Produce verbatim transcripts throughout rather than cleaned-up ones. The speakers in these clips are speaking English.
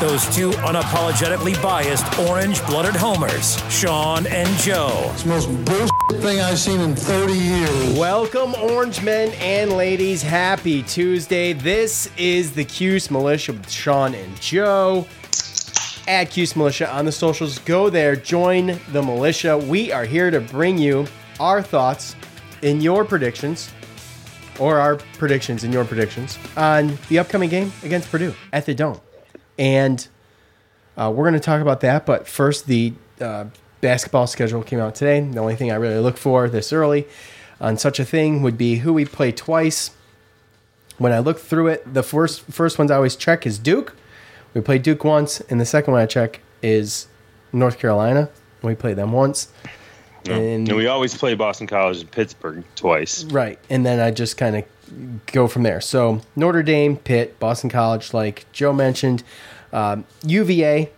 Those two unapologetically biased, orange-blooded homers, Sean and Joe. It's the most bullshit thing I've seen in thirty years. Welcome, orange men and ladies. Happy Tuesday. This is the Cuse Militia with Sean and Joe. At Cuse Militia on the socials. Go there. Join the militia. We are here to bring you our thoughts in your predictions. Or our predictions in your predictions. On the upcoming game against Purdue at the Dome. And uh, we're going to talk about that, but first, the uh, basketball schedule came out today. The only thing I really look for this early on such a thing would be who we play twice. When I look through it, the first first ones I always check is Duke. We played Duke once, and the second one I check is North Carolina. We played them once. Yeah. And, and we always play Boston College and Pittsburgh twice. Right, and then I just kind of go from there. So Notre Dame, Pitt, Boston College, like Joe mentioned, um, U V A,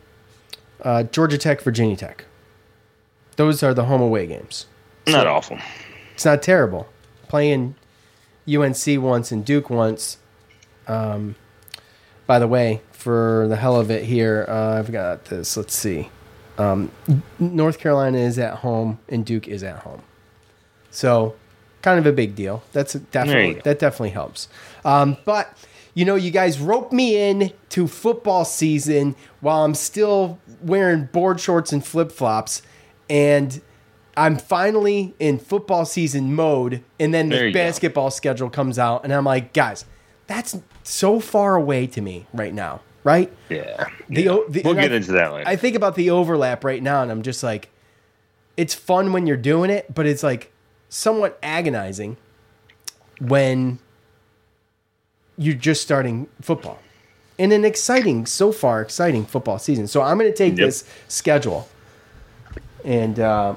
uh, Georgia Tech, Virginia Tech. Those are the home away games. So not awful. It's not terrible. Playing U N C once and Duke once. Um, by the way, for the hell of it here, uh, I've got this. Let's see. Um, North Carolina is at home and Duke is at home. So kind of a big deal. That's definitely that definitely helps. Um, but you know, you guys roped me in to football season while I'm still wearing board shorts and flip flops, and I'm finally in football season mode. And then the basketball go. schedule comes out, and I'm like, guys, that's so far away to me right now, right? Yeah. The, yeah. The, we'll get I, into that later. I think about the overlap right now, and I'm just like, it's fun when you're doing it, but it's like somewhat agonizing when you're just starting football in an exciting, so far exciting football season. So I'm going to take yep. this schedule, and uh,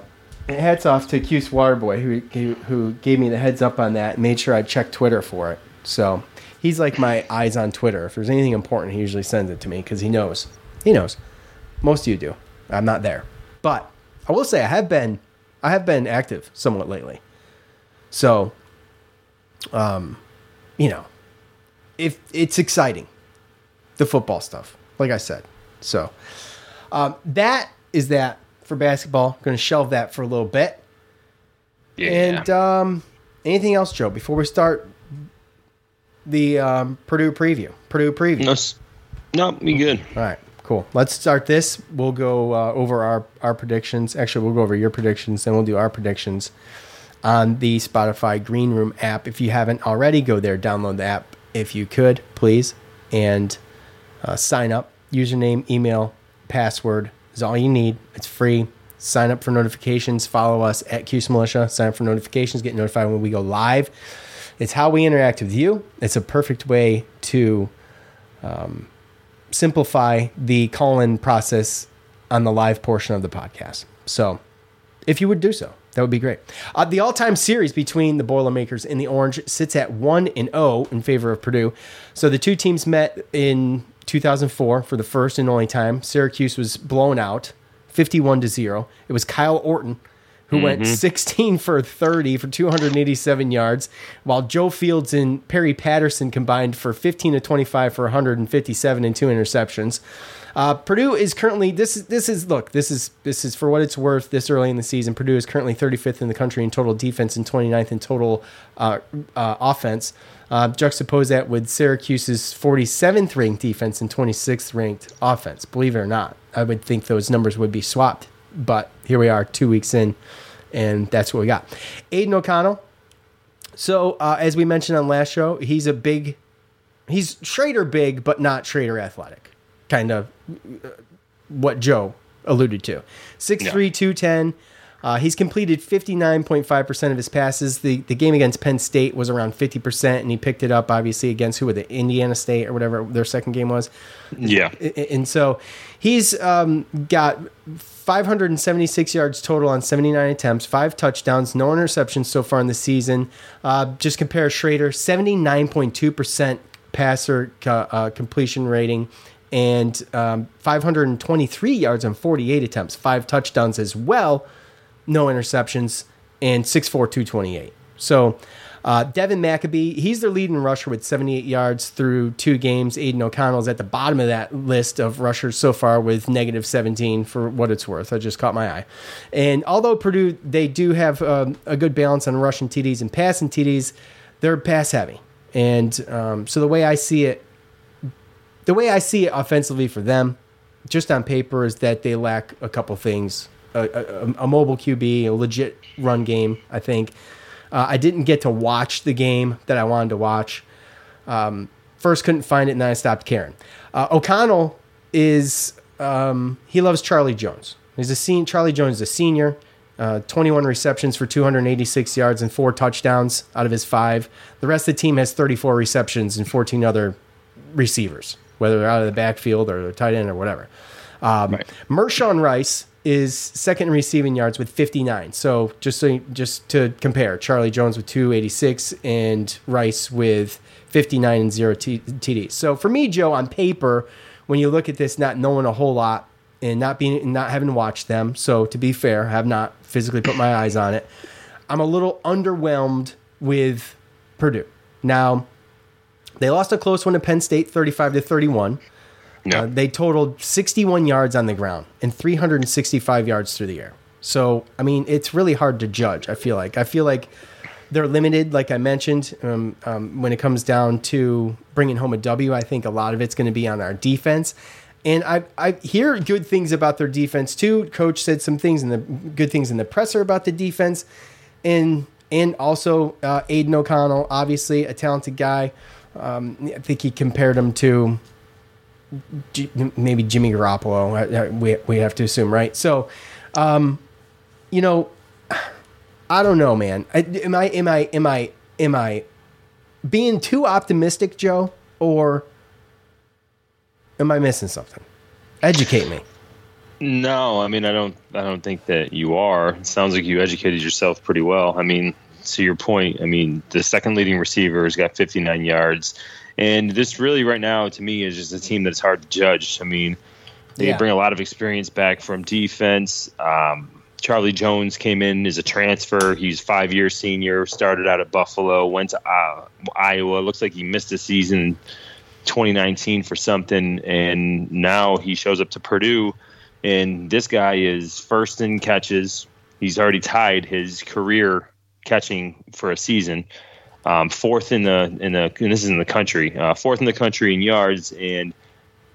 hats off to Cuse Waterboy who who gave me the heads up on that and made sure I checked Twitter for it. So he's like my eyes on Twitter. If there's anything important, he usually sends it to me because he knows. He knows. Most of you do. I'm not there, but I will say I have been. I have been active somewhat lately. So, um, you know, if it's exciting, the football stuff, like I said. So um, that is that for basketball. Going to shelve that for a little bit. Yeah. And um, anything else, Joe, before we start the um, Purdue preview? Purdue preview. No, no, be good. All right. Cool. Let's start this. We'll go uh, over our, our predictions. Actually, we'll go over your predictions, then we'll do our predictions on the Spotify Green Room app. If you haven't already, go there, download the app if you could, please, and uh, sign up. Username, email, password is all you need. It's free. Sign up for notifications. Follow us at Cuse Militia. Sign up for notifications. Get notified when we go live. It's how we interact with you. It's a perfect way to... Um, simplify the call-in process on the live portion of the podcast. So if you would do so, that would be great. Uh, the all-time series between the Boilermakers and the Orange sits at one and oh in favor of Purdue. So the two teams met in two thousand four for the first and only time. Syracuse was blown out, fifty-one to zero. It was Kyle Orton who mm-hmm. went sixteen for thirty for two hundred eighty-seven yards, while Joe Fields and Perry Patterson combined for fifteen to twenty-five for one hundred fifty-seven and two interceptions. Uh, Purdue is currently this is this is look this is this is for what it's worth this early in the season. Purdue is currently thirty-fifth in the country in total defense and twenty-ninth in total uh, uh, offense. Uh, juxtapose that with Syracuse's forty-seventh ranked defense and twenty-sixth ranked offense. Believe it or not, I would think those numbers would be swapped, but here we are two weeks in, and that's what we got. Aidan O'Connell. So uh, as we mentioned on last show, he's a big, he's Shrader big, but not Shrader athletic. Kind of what Joe alluded to. six three, two ten. Uh, he's completed fifty-nine point five percent of his passes. The the game against Penn State was around fifty percent, and he picked it up, obviously, against who were the Indiana State or whatever their second game was. Yeah. And so he's um, got five hundred seventy-six yards total on seventy-nine attempts, five touchdowns, no interceptions so far in the season. Uh, just compare Shrader, seventy-nine point two percent passer co- uh, completion rating, and um, five hundred twenty-three yards on forty-eight attempts, five touchdowns as well, no interceptions, and six four, two twenty-eight. So uh, Devin McAbee, he's their leading rusher with seventy-eight yards through two games. Aidan O'Connell's at the bottom of that list of rushers so far with negative seventeen for what it's worth. I just caught my eye. And although Purdue, they do have um, a good balance on rushing T Ds and passing T Ds, they're pass heavy. And um, so the way I see it, The way I see it offensively for them, just on paper, is that they lack a couple things. A, a, a mobile Q B, a legit run game, I think. Uh, I didn't get to watch the game that I wanted to watch. Um, first, couldn't find it, and then I stopped caring. Uh, O'Connell is, um, he loves Charlie Jones. He's a senior. Charlie Jones is a senior. Uh, twenty-one receptions for two hundred eighty-six yards and four touchdowns out of his five. The rest of the team has thirty-four receptions and fourteen other receivers, whether they're out of the backfield or they're tight end or whatever. Um, right. Mershawn Rice is second in receiving yards with fifty-nine. So just so you, just to compare, Charlie Jones with two eighty-six and Rice with fifty-nine and zero t- TDs. So for me, Joe, on paper, when you look at this, not knowing a whole lot and not being not having watched them, so to be fair, I have not physically put my eyes on it, I'm a little underwhelmed with Purdue. Now, they lost a close one to Penn State, thirty-five to thirty-one. Yeah. Uh, they totaled sixty-one yards on the ground and three hundred sixty-five yards through the air. So, I mean, it's really hard to judge, I feel like. I feel like they're limited, like I mentioned, um, um, when it comes down to bringing home a W. I think a lot of it's going to be on our defense. And I, I hear good things about their defense, too. Coach said some things in the good things in the presser about the defense. And, and also uh, Aidan O'Connell, obviously a talented guy. Um, I think he compared him to G- maybe Jimmy Garoppolo. I, I, we we have to assume, right? So, um, you know, I don't know, man. I, am I am I am I am I being too optimistic, Joe, or am I missing something? Educate me. No, I mean, I don't. I don't think that you are. It sounds like you educated yourself pretty well. I mean, to your point, I mean, the second leading receiver has got fifty-nine yards. And this really right now, to me, is just a team that's hard to judge. I mean, they yeah. bring a lot of experience back from defense. Um, Charlie Jones came in as a transfer. He's five-year senior, started out at Buffalo, went to uh, Iowa. Looks like he missed a season twenty nineteen for something. And now he shows up to Purdue, and this guy is first in catches. He's already tied his career catching for a season, um, fourth in the in the and this is in the country, uh, fourth in the country in yards, and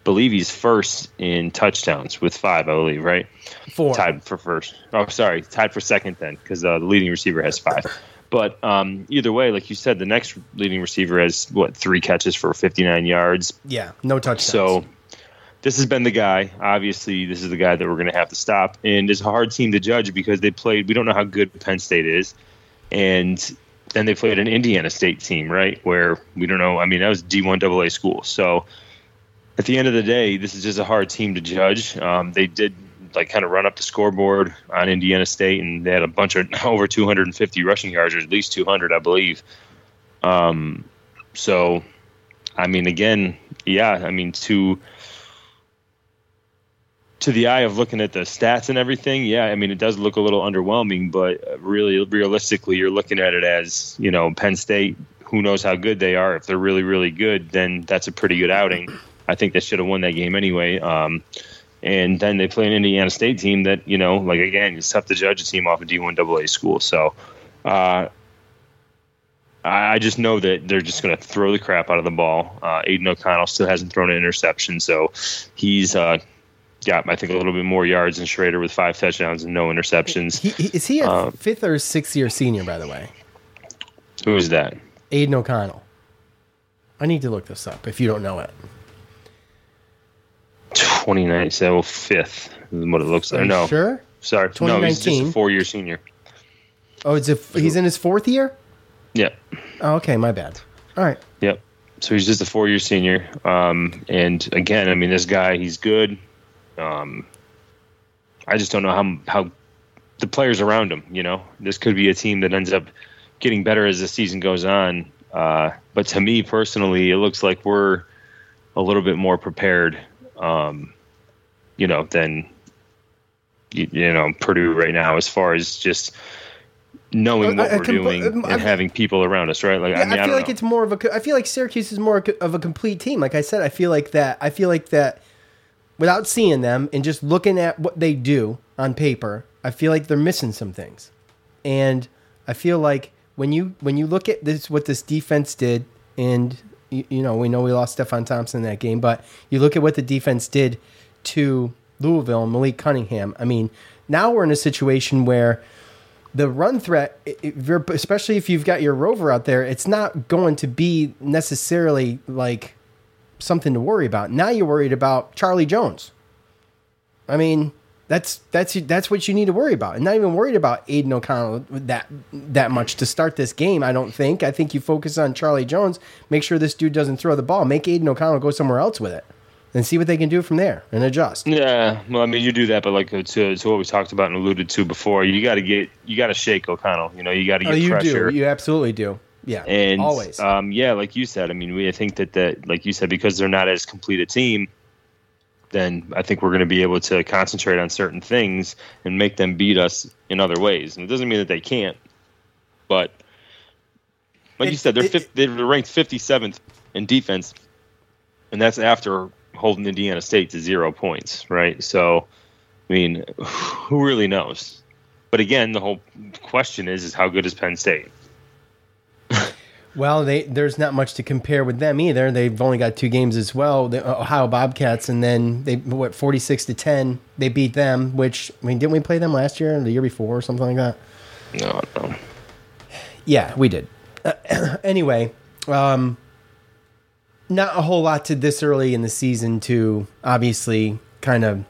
believe he's first in touchdowns with five, I believe, right? Four tied for first. Oh, sorry, tied for second then, because uh, the leading receiver has five. But um, either way, like you said, the next leading receiver has what three catches for fifty-nine yards. Yeah, no touchdowns. So this has been the guy. Obviously, this is the guy that we're going to have to stop, and it's a hard team to judge because they played. We don't know how good Penn State is. And then they played an Indiana State team, right, where we don't know. I mean, that was D one double A school. So at the end of the day, this is just a hard team to judge. Um, they did like kind of run up the scoreboard on Indiana State, and they had a bunch of over two hundred fifty rushing yards, or at least two hundred, I believe. Um, so, I mean, again, yeah, I mean, to to the eye of looking at the stats and everything, yeah, I mean, it does look a little underwhelming, but really, realistically, you're looking at it as, you know, Penn State, who knows how good they are. If they're really, really good, then that's a pretty good outing. I think they should have won that game anyway. Um, and then they play an Indiana State team that, you know, like, again, it's tough to judge a team off a D one double A school. So uh, I just know that they're just going to throw the crap out of the ball. Uh, Aidan O'Connell still hasn't thrown an interception, so he's uh, got, I think, a little bit more yards than Shrader with five touchdowns and no interceptions. He, he, is he a um, fifth or sixth-year senior, by the way? Who is that? Aidan O'Connell. I need to look this up if you don't know it. twenty-nine, so fifth is what it looks like. Are you no. Sure? Sorry. No, he's just a four-year senior. Oh, it's a, he's in his fourth year? Yeah. Oh, okay, my bad. All right. Yep. So he's just a four-year senior. Um, and, again, I mean, this guy, he's good. Um, I just don't know how how the players around him, you know. This could be a team that ends up getting better as the season goes on. Uh, but to me, personally, it looks like we're a little bit more prepared, um, you know, than, you, you know, Purdue right now, as far as just knowing what I, I we're compl- doing and I, having people around us, right? Like, yeah, I, mean, I feel I don't like know. It's more of a, I feel like Syracuse is more of a complete team. Like I said, I feel like that, I feel like that without seeing them and just looking at what they do on paper, I feel like they're missing some things. And I feel like when you when you look at this, what this defense did, and you, you know we know we lost Stephon Thompson in that game, but you look at what the defense did to Louisville and Malik Cunningham. I mean, now we're in a situation where the run threat, if you're, especially if you've got your rover out there, it's not going to be necessarily like something to worry about. Now you're worried about Charlie Jones. I mean, That's that's that's what you need to worry about. And not even worried about Aidan O'Connell that that much to start this game, I don't think. I think you focus on Charlie Jones, make sure this dude doesn't throw the ball, make Aidan O'Connell go somewhere else with it, and see what they can do from there and adjust. Yeah, well, I mean, you do that, but like to, to what we talked about and alluded to before, you got to get you got to shake O'Connell. You know, you got to get oh, you pressure. Do. You absolutely do. Yeah, and always. Um, yeah, like you said. I mean, we I think that that like you said, because they're not as complete a team, then I think we're going to be able to concentrate on certain things and make them beat us in other ways. And it doesn't mean that they can't, but like it, you said, they're, it, fifth, they're ranked fifty-seventh in defense, and that's after holding Indiana State to zero points, right? So, I mean, who really knows? But again, the whole question is, is how good is Penn State? Well, they, there's not much to compare with them either. They've only got two games as well. The Ohio Bobcats, and then they what forty-six to ten. They beat them, which I mean, didn't we play them last year or the year before or something like that? No, no. Yeah, we did. Uh, anyway, um, not a whole lot to this early in the season to obviously kind of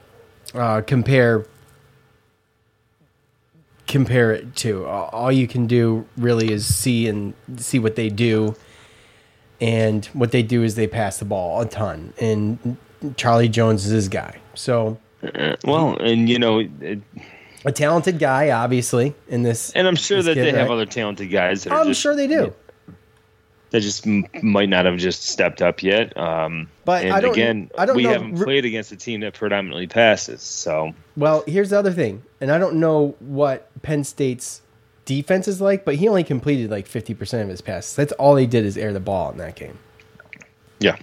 uh, compare compare it to. All you can do really is see and see what they do, and what they do is they pass the ball a ton, and Charlie Jones is his guy. So well, and you know, it, a talented guy obviously in this, and I'm sure that kid, they right? have other talented guys that I'm just, sure they do that just might not have just stepped up yet. Um, but and I don't, again, I don't we know. haven't played against a team that predominantly passes. So well, here's the other thing, and I don't know what Penn State's defense is like, but he only completed like fifty percent of his passes. That's all he did is air the ball in that game. Yeah.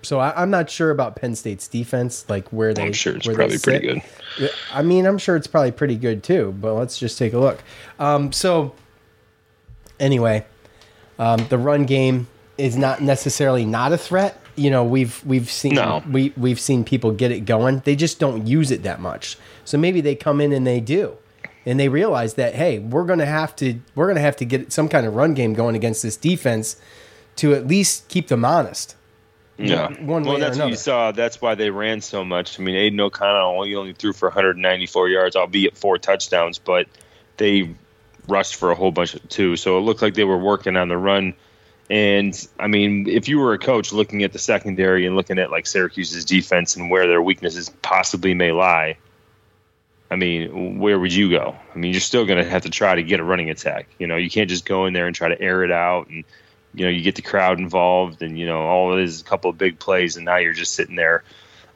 So I, I'm not sure about Penn State's defense, like where they. I'm sure it's probably pretty good. I mean, I'm sure it's probably pretty good too. But let's just take a look. Um, so anyway. Um, the run game is not necessarily not a threat. You know, we've we've seen no. we we've seen people get it going. They just don't use it that much. So maybe they come in and they do, and they realize that hey, we're gonna have to we're gonna have to get some kind of run game going against this defense to at least keep them honest. Yeah, one well, way that's or another. What you saw. That's why they ran so much. I mean, Aidan O'Connell only only threw for one hundred ninety-four yards, albeit four touchdowns, but they rushed for a whole bunch of two. So it looked like they were working on the run. And, I mean, if you were a coach looking at the secondary and looking at, like, Syracuse's defense and where their weaknesses possibly may lie, I mean, where would you go? I mean, you're still going to have to try to get a running attack. You know, you can't just go in there and try to air it out. And, you know, you get the crowd involved and, you know, all it is a couple of big plays, and now you're just sitting there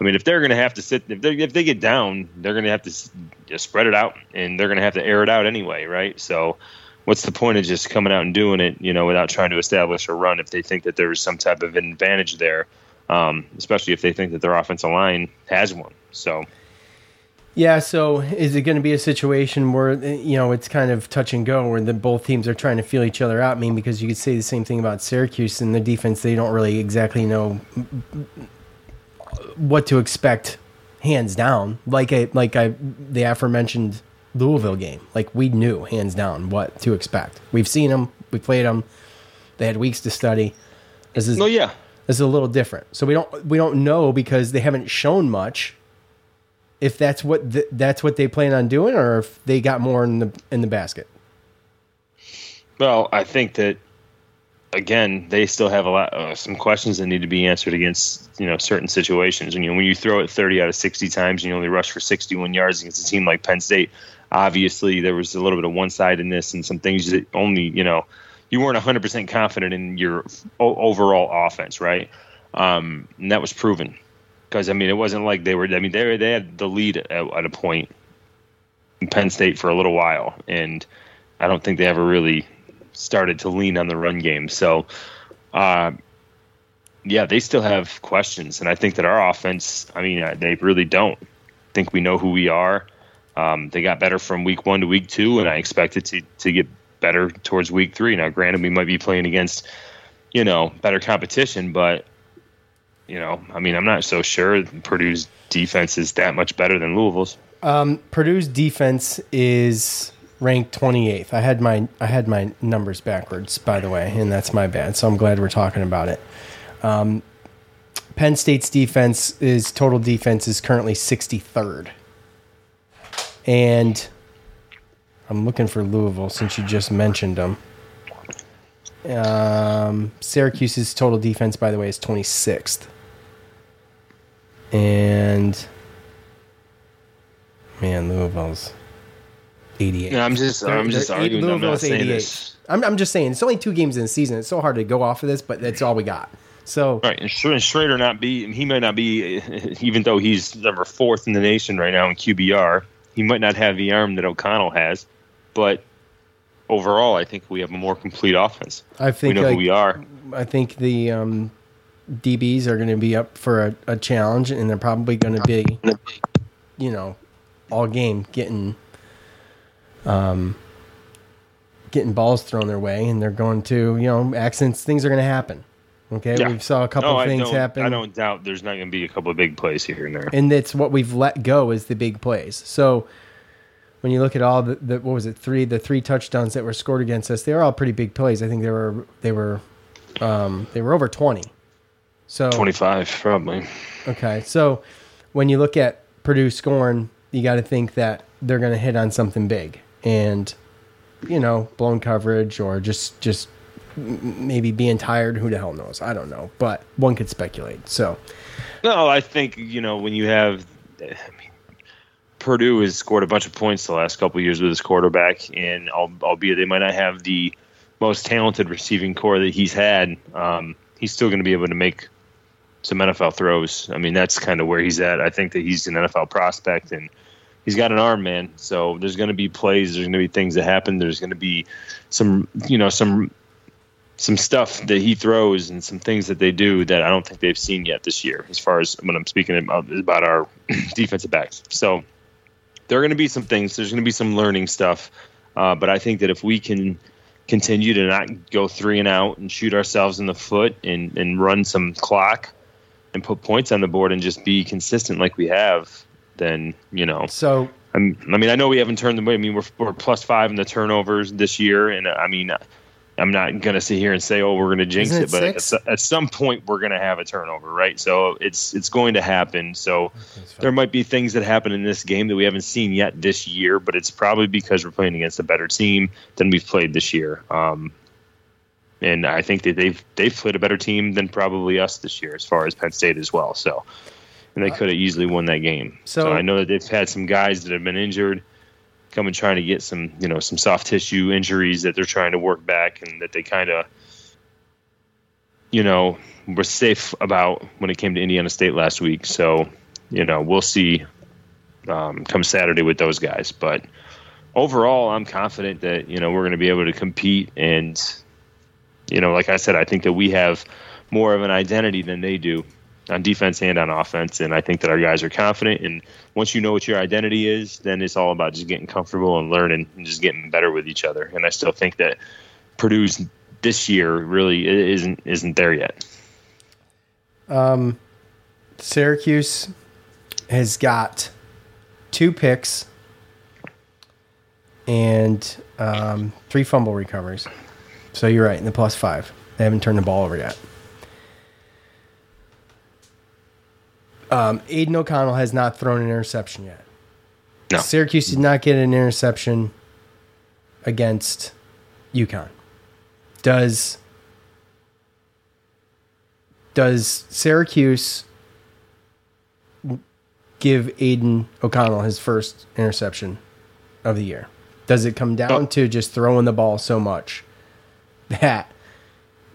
I mean, if they're going to have to sit, if they if they get down, they're going to have to just spread it out, and they're going to have to air it out anyway, right? So, what's the point of just coming out and doing it, you know, without trying to establish a run if they think that there is some type of advantage there, um, especially if they think that their offensive line has one. So, yeah. So, is it going to be a situation where you know it's kind of touch and go, where the both teams are trying to feel each other out? I mean, because you could say the same thing about Syracuse and their defense; they don't really exactly know what to expect, hands down. Like I, like I, the aforementioned Louisville game. Like we knew, hands down, what to expect. We've seen them. We played them. They had weeks to study. This is, oh yeah, this is a little different. So we don't, we don't know because they haven't shown much. If that's what th- that's what they plan on doing, or if they got more in the in the basket. Well, I think that. Again, they still have a lot, uh, some questions that need to be answered against, you know, certain situations. And you know, when you throw it thirty out of sixty times, and you only rush for sixty-one yards against a team like Penn State. Obviously, there was a little bit of one-sidedness and some things that only, you know, you weren't one hundred percent confident in your o- overall offense, right? Um, and that was proven because I mean, it wasn't like they were. I mean, they were, they had the lead at, at a point in Penn State for a little while, and I don't think they ever really started to lean on the run game. So, uh, yeah, they still have questions. And I think that our offense, I mean, they really don't. I think we know who we are. Um, they got better from week one to week two, and I expect it to, to get better towards week three. Now, granted, we might be playing against, you know, better competition, but, you know, I mean, I'm not so sure Purdue's defense is that much better than Louisville's. Um, Purdue's defense is... ranked twenty-eighth. I had my I had my numbers backwards, by the way, and that's my bad. So I'm glad we're talking about it. Um, Penn State's defense is total defense is currently sixty-third, and I'm looking for Louisville since you just mentioned them. Um, Syracuse's total defense, by the way, is twenty-sixth, and man, Louisville's. eighty-eight. No, I'm just, I'm just arguing. I'm not saying this. I'm, I'm just saying it's only two games in the season. It's so hard to go off of this, but that's all we got. So right, and Shrader not be, he might not be, even though he's number fourth in the nation right now in Q B R. He might not have the arm that O'Connell has, but overall, I think we have a more complete offense. I think we know like, who we are. I think the um, D Bs are going to be up for a, a challenge, and they're probably going to be, you know, all game getting. Um, getting balls thrown their way, and they're going to, you know, accidents. Things are going to happen. Okay, yeah. We saw a couple no, of things I happen. I don't doubt there's not going to be a couple of big plays here and there. And that's what we've let go is the big plays. So when you look at all the, the what was it three the three touchdowns that were scored against us, they were all pretty big plays. I think they were they were um, they were over twenty. So twenty-five probably. Okay, so when you look at Purdue scoring, you got to think that they're going to hit on something big. And, you know, blown coverage or just just maybe being tired. Who the hell knows? I don't know. But one could speculate. So, no, I think, you know, when you have I mean, Purdue has scored a bunch of points the last couple of years with his quarterback. And albeit they might not have the most talented receiving core that he's had, um, he's still going to be able to make some N F L throws. I mean, that's kind of where he's at. I think that he's an N F L prospect and he's got an arm, man. So there's going to be plays. There's going to be things that happen. There's going to be some, you know, some some stuff that he throws and some things that they do that I don't think they've seen yet this year as far as when I'm speaking about, about our defensive backs. So there are going to be some things. There's going to be some learning stuff. Uh, but I think that if we can continue to not go three and out and shoot ourselves in the foot and, and run some clock and put points on the board and just be consistent like we have, then, you know, so I'm, I mean, I know we haven't turned them. I mean, we're, we're plus five in the turnovers this year. And I mean, I'm not going to sit here and say, oh, we're going to jinx it, it. But at, at some point we're going to have a turnover. Right. So it's, it's going to happen. So there might be things that happen in this game that we haven't seen yet this year, but it's probably because we're playing against a better team than we've played this year. Um, and I think that they've, they've played a better team than probably us this year, as far as Penn State as well. So, and they could have easily won that game. So, so I know that they've had some guys that have been injured come and trying to get some, you know, some soft tissue injuries that they're trying to work back and that they kind of, you know, were safe about when it came to Indiana State last week. So you know, we'll see um, come Saturday with those guys. But overall, I'm confident that, you know, we're going to be able to compete. And, you know, like I said, I think that we have more of an identity than they do on defense and on offense. And I think that our guys are confident. And once you know what your identity is, then it's all about just getting comfortable and learning and just getting better with each other. And I still think that Purdue's this year really isn't isn't there yet. Um, Syracuse has got two picks and um, three fumble recoveries. So you're right, in the plus five. They haven't turned the ball over yet. Um, Aidan O'Connell has not thrown an interception yet. No. Syracuse did not get an interception against UConn. Does does Syracuse give Aidan O'Connell his first interception of the year? Does it come down oh. to just throwing the ball so much that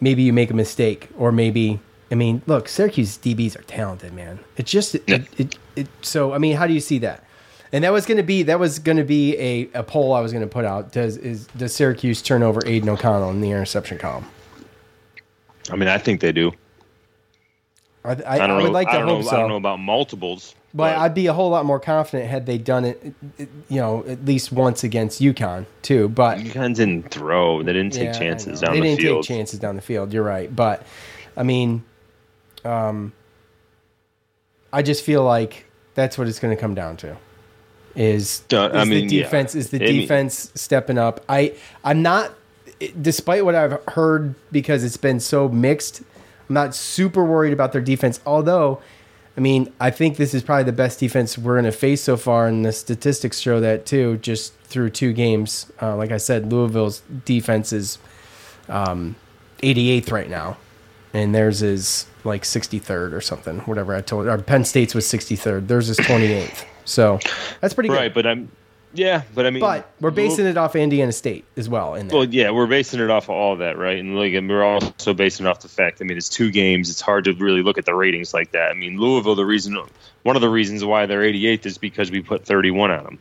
maybe you make a mistake, or maybe... I mean, look, Syracuse D Bs are talented, man. It's just, it, yeah. it, it, it, so I mean, how do you see that? And that was going to be that was going to be a, a poll I was going to put out. Does is does Syracuse turn over Aidan O'Connell in the interception column? I mean, I think they do. I, I, I, don't I would know, like to I don't hope know, so. I don't know about multiples, but, but I'd be a whole lot more confident had they done it, you know, at least once against UConn too. But UConn didn't throw; they didn't take yeah, chances down they the field. They didn't take chances down the field. You're right, but I mean. Um, I just feel like that's what it's going to come down to. Is, uh, is I mean, the defense yeah. is the I defense mean, stepping up? I I'm not, despite what I've heard, because it's been so mixed. I'm not super worried about their defense. Although, I mean, I think this is probably the best defense we're going to face so far, and the statistics show that too. Just through two games, uh, like I said, Louisville's defense is um, eighty-eighth right now, and theirs is like sixty-third or something, whatever I told you. Penn State's was sixty-third. Theirs is twenty-eighth. So that's pretty good. Right, but I'm, yeah, but I mean. But we're basing it off Indiana State as well. In there. Well, yeah, we're basing it off of all of that, right? And, like, and we're also basing it off the fact, I mean, it's two games. It's hard to really look at the ratings like that. I mean, Louisville, the reason, one of the reasons why they're eighty-eighth is because we put thirty-one on them.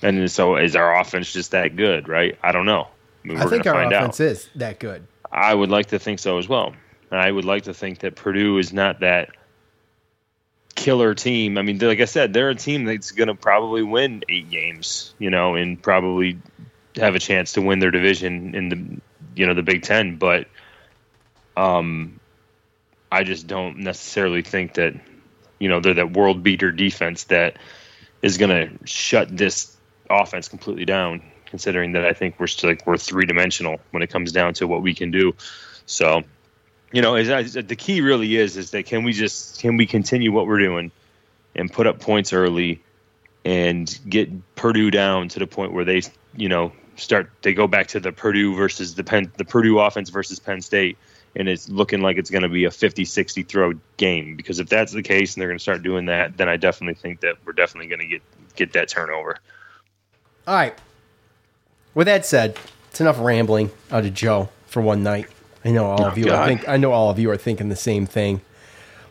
And so is our offense just that good, right? I don't know. I, mean, I think our offense out. is that good. I would like to think so as well. And I would like to think that Purdue is not that killer team. I mean, like I said, they're a team that's going to probably win eight games, you know, and probably have a chance to win their division in the, you know, the Big Ten. But um, I just don't necessarily think that, you know, they're that world beater defense that is going to shut this offense completely down, considering that I think we're still like we're three dimensional when it comes down to what we can do. So. You know, is, is, the key really is is that can we just can we continue what we're doing and put up points early and get Purdue down to the point where they, you know, start they go back to the Purdue versus the Penn, the Purdue offense versus Penn State, and it's looking like it's going to be a fifty sixty throw game, because if that's the case and they're going to start doing that, then I definitely think that we're definitely going to get get that turnover. All right. With that said, it's enough rambling out of Joe for one night. I know all oh, of you. God. I think I know all of you are thinking the same thing.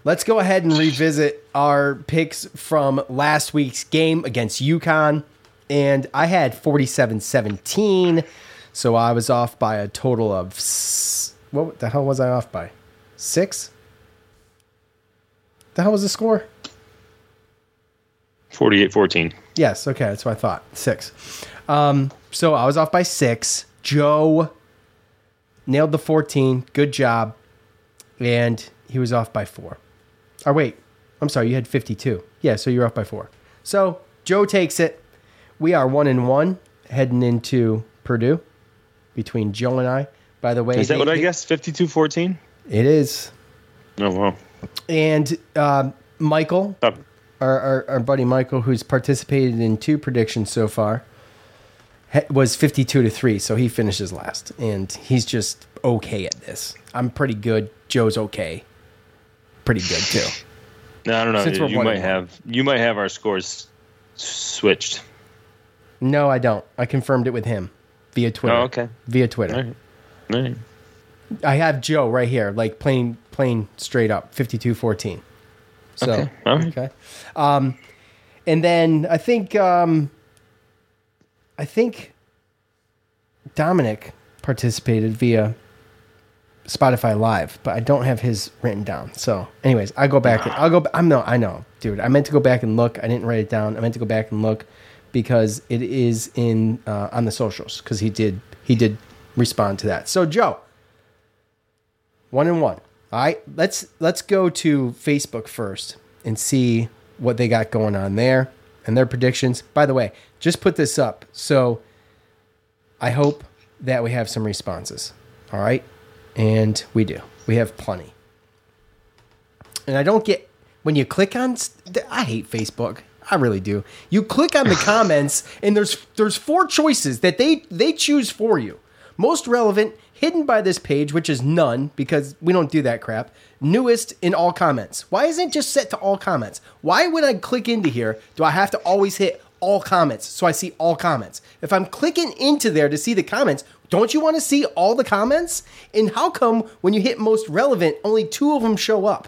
Let's go ahead and revisit our picks from last week's game against UConn, and I had forty-seven seventeen, so I was off by a total of what the hell was I off by? Six? The hell was the score? forty-eight fourteen. Yes. Okay, that's what I thought. Six. Um, so I was off by six. Joe nailed the fourteen. Good job. And he was off by four. Oh, wait. I'm sorry. You had fifty-two. Yeah, so you're off by four. So Joe takes it. We are one and one heading into Purdue between Joe and I. By the way, is that they, what I they, guess? fifty-two fourteen? It is. Oh, wow. And um, Michael, oh. our, our, our buddy Michael, who's participated in two predictions so far, was fifty-two to three, so he finishes last, and he's just okay at this. I'm pretty good. Joe's okay, pretty good too. No, I don't know. Since you might have you might have our scores switched. No, I don't. I confirmed it with him via Twitter. Oh, okay. Via Twitter. All right. All right. I have Joe right here, like plain plain straight up fifty-two fourteen. So okay. All right. Okay. Um, and then I think um, I think Dominic participated via Spotify Live, but I don't have his written down. So, anyways, I go back. And, I'll go. I'm no. I know, dude. I meant to go back and look. I didn't write it down. I meant to go back and look because it is in uh, on the socials because he did he did respond to that. So, Joe, one and one. All right, let's let's go to Facebook first and see what they got going on there and their predictions. By the way, just put this up, so I hope that we have some responses. All right. And we do. We have plenty. And I don't get... When you click on... I hate Facebook. I really do. You click on the comments, and there's there's four choices that they, they choose for you. Most relevant, hidden by this page, which is none, because we don't do that crap. Newest in all comments. Why isn't it just set to all comments? Why when I click into here, do I have to always hit all comments so I see all comments? If I'm clicking into there to see the comments... Don't you want to see all the comments? And how come when you hit most relevant, only two of them show up?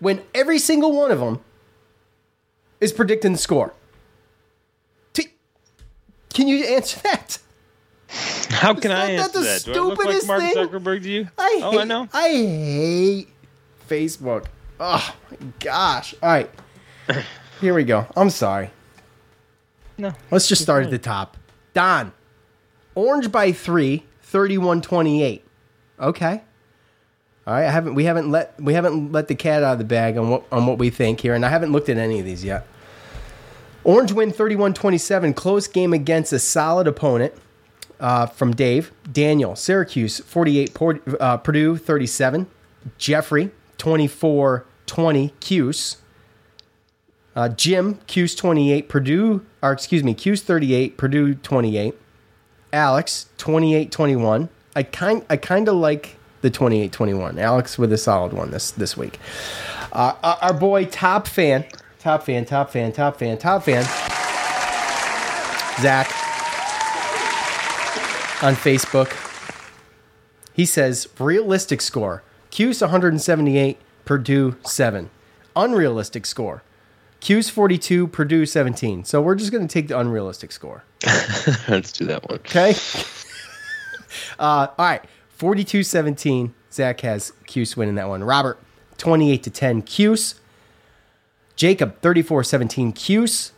When every single one of them is predicting the score. T- Can you answer that? How can I answer that? Do I look like Mark Zuckerberg to you? I hate, oh, I know. I hate Facebook. Oh, my gosh. All right. Here we go. I'm sorry. No. Let's just start at the top. Don. Orange by three, thirty-one twenty-eight. Okay. All right. I haven't we haven't let we haven't let the cat out of the bag on what on what we think here, and I haven't looked at any of these yet. Orange win thirty-one twenty-seven, close game against a solid opponent. Uh, from Dave, Daniel, Syracuse forty-eight, uh, Purdue thirty-seven, Jeffrey twenty-four twenty, Cuse. Uh, Jim, Cuse twenty-eight, Purdue, or excuse me, Cuse thirty-eight, Purdue twenty-eight. Alex, twenty-eight twenty-one. I kind I kind of like the twenty-eight twenty-one. Alex with a solid one this, this week. Uh, our boy, top fan, top fan, top fan, top fan, top fan, Zach, on Facebook. He says, realistic score, Cuse one hundred seventy-eight, Purdue seven. Unrealistic score, Cuse forty-two, Purdue seventeen. So we're just going to take the unrealistic score. Let's do that one. Okay. Uh, all right. forty-two seventeen. Zach has Cuse winning that one. Robert, twenty-eight to ten. Cuse. Jacob, thirty-four seventeen. Cuse.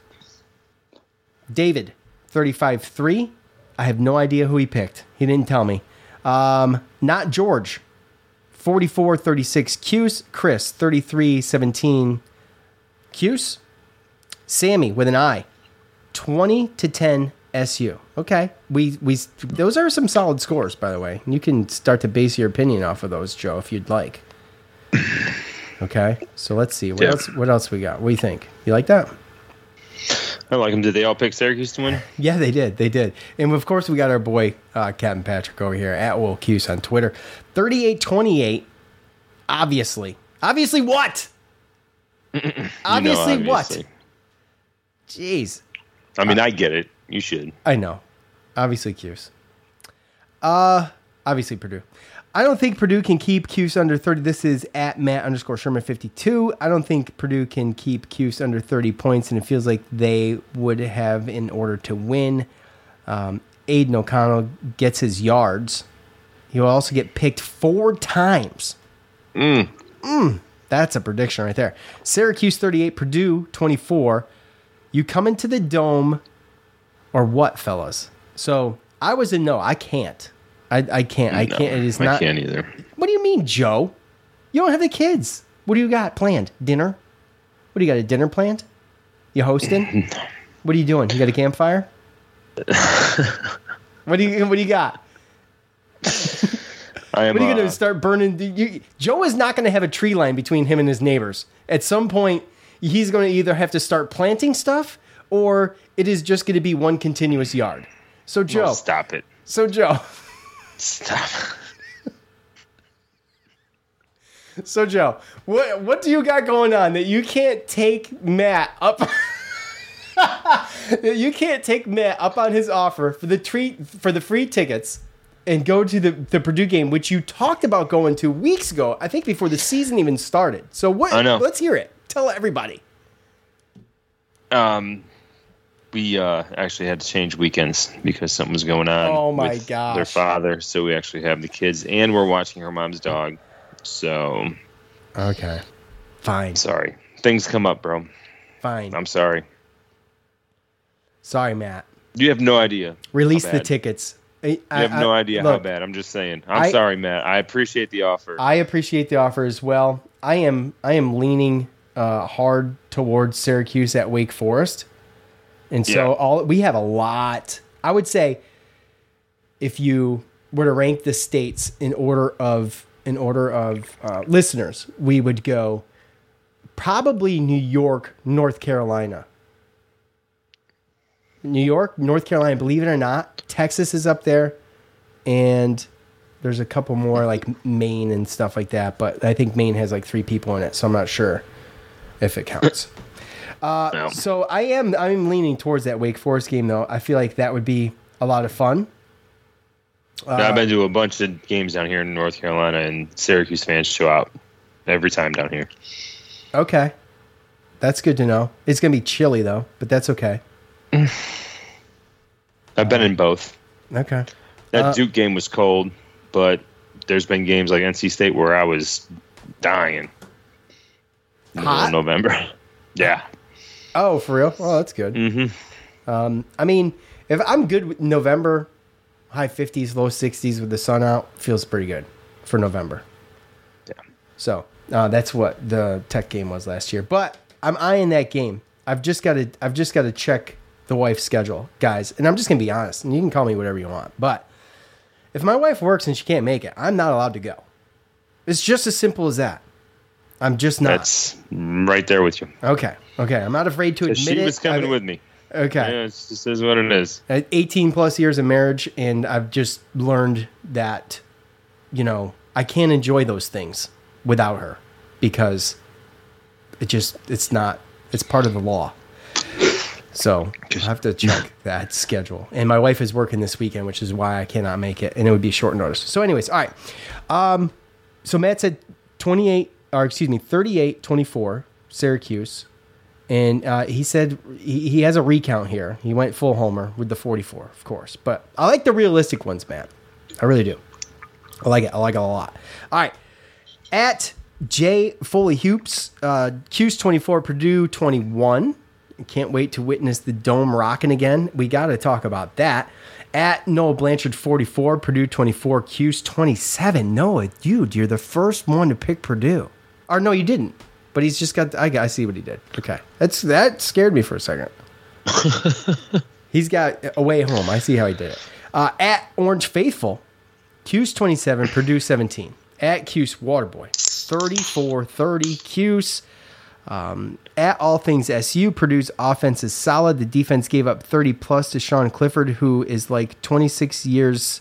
David, thirty-five three. I have no idea who he picked. He didn't tell me. Um, not George, forty-four thirty-six. Cuse. Chris, thirty-three seventeen. Cuse. Sammy with an I, twenty to ten S U. Okay. We we those are some solid scores, by the way. You can start to base your opinion off of those, Joe, if you'd like. Okay. So let's see. What yeah. else what else we got? What do you think? You like that? I like them. Did they all pick Syracuse to win? Yeah, they did. They did. And of course we got our boy uh, Captain Patrick over here at Will Cuse on Twitter. thirty-eight twenty-eight. Obviously. Obviously what? Obviously, obviously what? Jeez. I mean, uh, I get it. You should. I know. Obviously, Cuse. Uh, obviously, Purdue. I don't think Purdue can keep Cuse under thirty. This is at Matt underscore Sherman fifty-two. I don't think Purdue can keep Cuse under thirty points, and it feels like they would have in order to win. Um, Aidan O'Connell gets his yards. He'll also get picked four times. Mm. Mm. That's a prediction right there. Syracuse thirty-eight, Purdue twenty-four. You coming to the Dome or what, fellas? So I was a no. I can't. I, I can't. I no, can't. It is I not. I can't either. What do you mean, Joe? You don't have the kids. What do you got planned? Dinner? What do you got? A dinner planned? You hosting? What are you doing? You got a campfire? What do you? What do you got? Am, what are you going to uh, start burning? You, Joe is not going to have a tree line between him and his neighbors. At some point, he's going to either have to start planting stuff or it is just going to be one continuous yard. So, Joe. Well, stop it. So, Joe. Stop. So, Joe, what, what do you got going on that you can't take Matt up you can't take Matt up on his offer for the treat for the free tickets and go to the, the Purdue game, which you talked about going to weeks ago, I think before the season even started. So what? I know. Let's hear it. tell everybody. Um, we uh, actually had to change weekends because something was going on. Oh my with gosh. Their father, so we actually have the kids, and we're watching her mom's dog. So, okay, fine. Sorry, things come up, bro. Fine. I'm sorry. Sorry, Matt. You have no idea. Release the tickets. I, I you have no I, idea look, how bad. I'm just saying. I'm I, sorry, Matt. I appreciate the offer. I appreciate the offer as well. I am. I am leaning uh, hard towards Syracuse at Wake Forest, and so yeah. all we have a lot. I would say, if you were to rank the states in order of in order of uh, listeners, we would go probably New York, North Carolina. New York, North Carolina, believe it or not, Texas is up there, and there's a couple more like Maine and stuff like that, but I think Maine has like three people in it, so I'm not sure if it counts. Uh, no. So I am I'm leaning towards that Wake Forest game, though. I feel like that would be a lot of fun. Uh, I've been to a bunch of games down here in North Carolina, and Syracuse fans show out every time down here. Okay. That's good to know. It's going to be chilly, though, but that's okay. I've been in both. Okay. That uh, Duke game was cold, but there's been games like N C State where I was dying. Hot? In November. Yeah. Oh, for real? Oh, that's good. Mm-hmm. Um, I mean, if I'm good with November, high fifties, low sixties with the sun out, feels pretty good for November. Yeah. So uh, that's what the Tech game was last year. But I'm eyeing that game. I've just got to. I've just got to check the wife's schedule, guys. And I'm just going to be honest, and you can call me whatever you want, but if my wife works and she can't make it, I'm not allowed to go. It's just as simple as that. I'm just not. That's right there with you. Okay. Okay. I'm not afraid to admit she it. She was coming I mean, with me. Okay. Yeah, it's, this is what it is. eighteen plus years of marriage, and I've just learned that, you know, I can't enjoy those things without her because it just, it's not, it's part of the law. So I'll have to check that schedule. And my wife is working this weekend, which is why I cannot make it. And it would be short notice. So anyways, all right. Um, so Matt said twenty-eight, or excuse me, thirty-eight twenty-four, Syracuse. And uh, he said he, he has a recount here. He went full homer with the forty-four, of course. But I like the realistic ones, Matt. I really do. I like it. I like it a lot. All right. At J. Foley Hoops, uh, Cuse twenty-four, Purdue twenty-one. Can't wait to witness the Dome rocking again. We got to talk about that. At Noah Blanchard forty-four, Purdue twenty-four, Cuse twenty-seven. Noah, dude, you're the first one to pick Purdue. Or no, you didn't. But he's just got. The, I, I see what he did. Okay, that's that scared me for a second. He's got away home. I see how he did it. Uh, at Orange Faithful, Cuse twenty-seven, Purdue seventeen. At Cuse Waterboy thirty-four, thirty, Cuse. Um, at All Things S U, Purdue's offense is solid. The defense gave up thirty plus to Sean Clifford, who is like twenty-six years.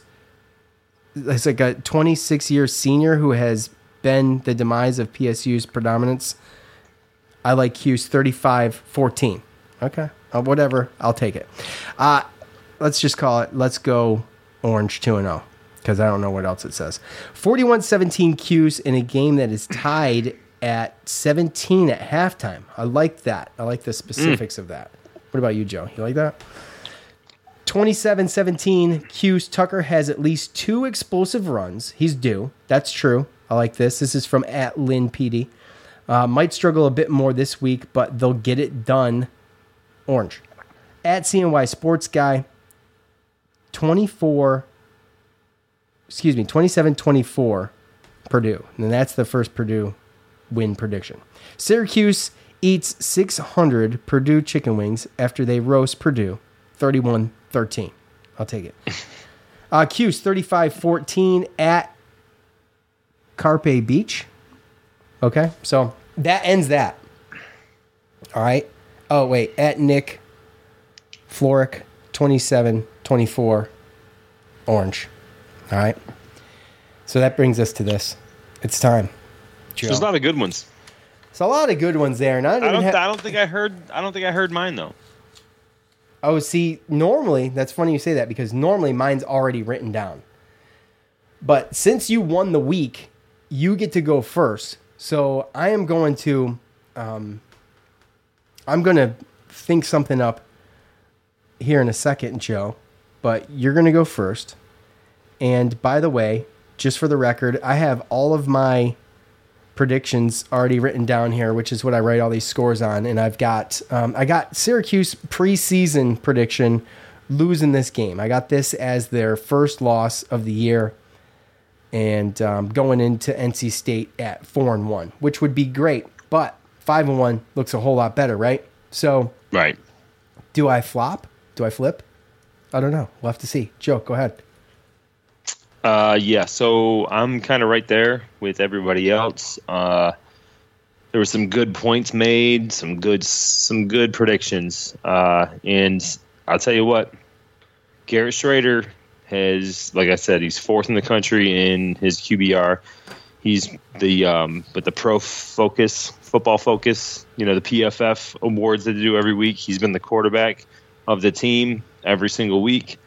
It's like a twenty-six year senior who has been the demise of P S U's predominance. I like Cuse thirty-five fourteen. Okay, uh, whatever. I'll take it. Uh, let's just call it. Let's go Orange two and oh. Because I don't know what else it says. forty-one seventeen Cuse in a game that is tied at seventeen at halftime. I like that. I like the specifics mm. of that. What about you, Joe? You like that? twenty-seven seventeen, Cuse. Tucker has at least two explosive runs. He's due. That's true. I like this. This is from at Lynn P D. Uh, might struggle a bit more this week, but they'll get it done. Orange. At C N Y Sports Guy, twenty-four, excuse me, twenty-seven twenty-four, Purdue. And that's the first Purdue win prediction. Syracuse eats six hundred Purdue chicken wings after they roast Purdue thirty-one thirteen. I'll take it. Uh, Cuse thirty-five fourteen at Carpe Beach. Okay, so that ends that. All right. Oh, wait. At Nick Floric twenty-seven twenty-four Orange. All right. So that brings us to this. It's time. Joe. There's a lot of good ones. There's a lot of good ones there, and I, I don't. Ha- I don't think I heard. I don't think I heard mine though. Oh, see, normally that's funny you say that because normally mine's already written down. But since you won the week, you get to go first. So I am going to Um, I'm going to think something up here in a second, Joe, but you're going to go first. And by the way, just for the record, I have all of my predictions already written down here, which is what I write all these scores on. And I've got um, I got Syracuse preseason prediction losing this game. I got this as their first loss of the year, and um, going into N C State at four and one, which would be great. But five and one looks a whole lot better, right? So, right. Do I flop? Do I flip? I don't know. We'll have to see. Joe, go ahead. Uh, yeah, so I'm kind of right there with everybody else. Uh, there were some good points made, some good, some good predictions, uh, and I'll tell you what, Garrett Shrader has, like I said, he's fourth in the country in his Q B R. He's the um, but the Pro Focus Football Focus, you know, the P F F awards that they do every week. He's been the quarterback of the team every single week.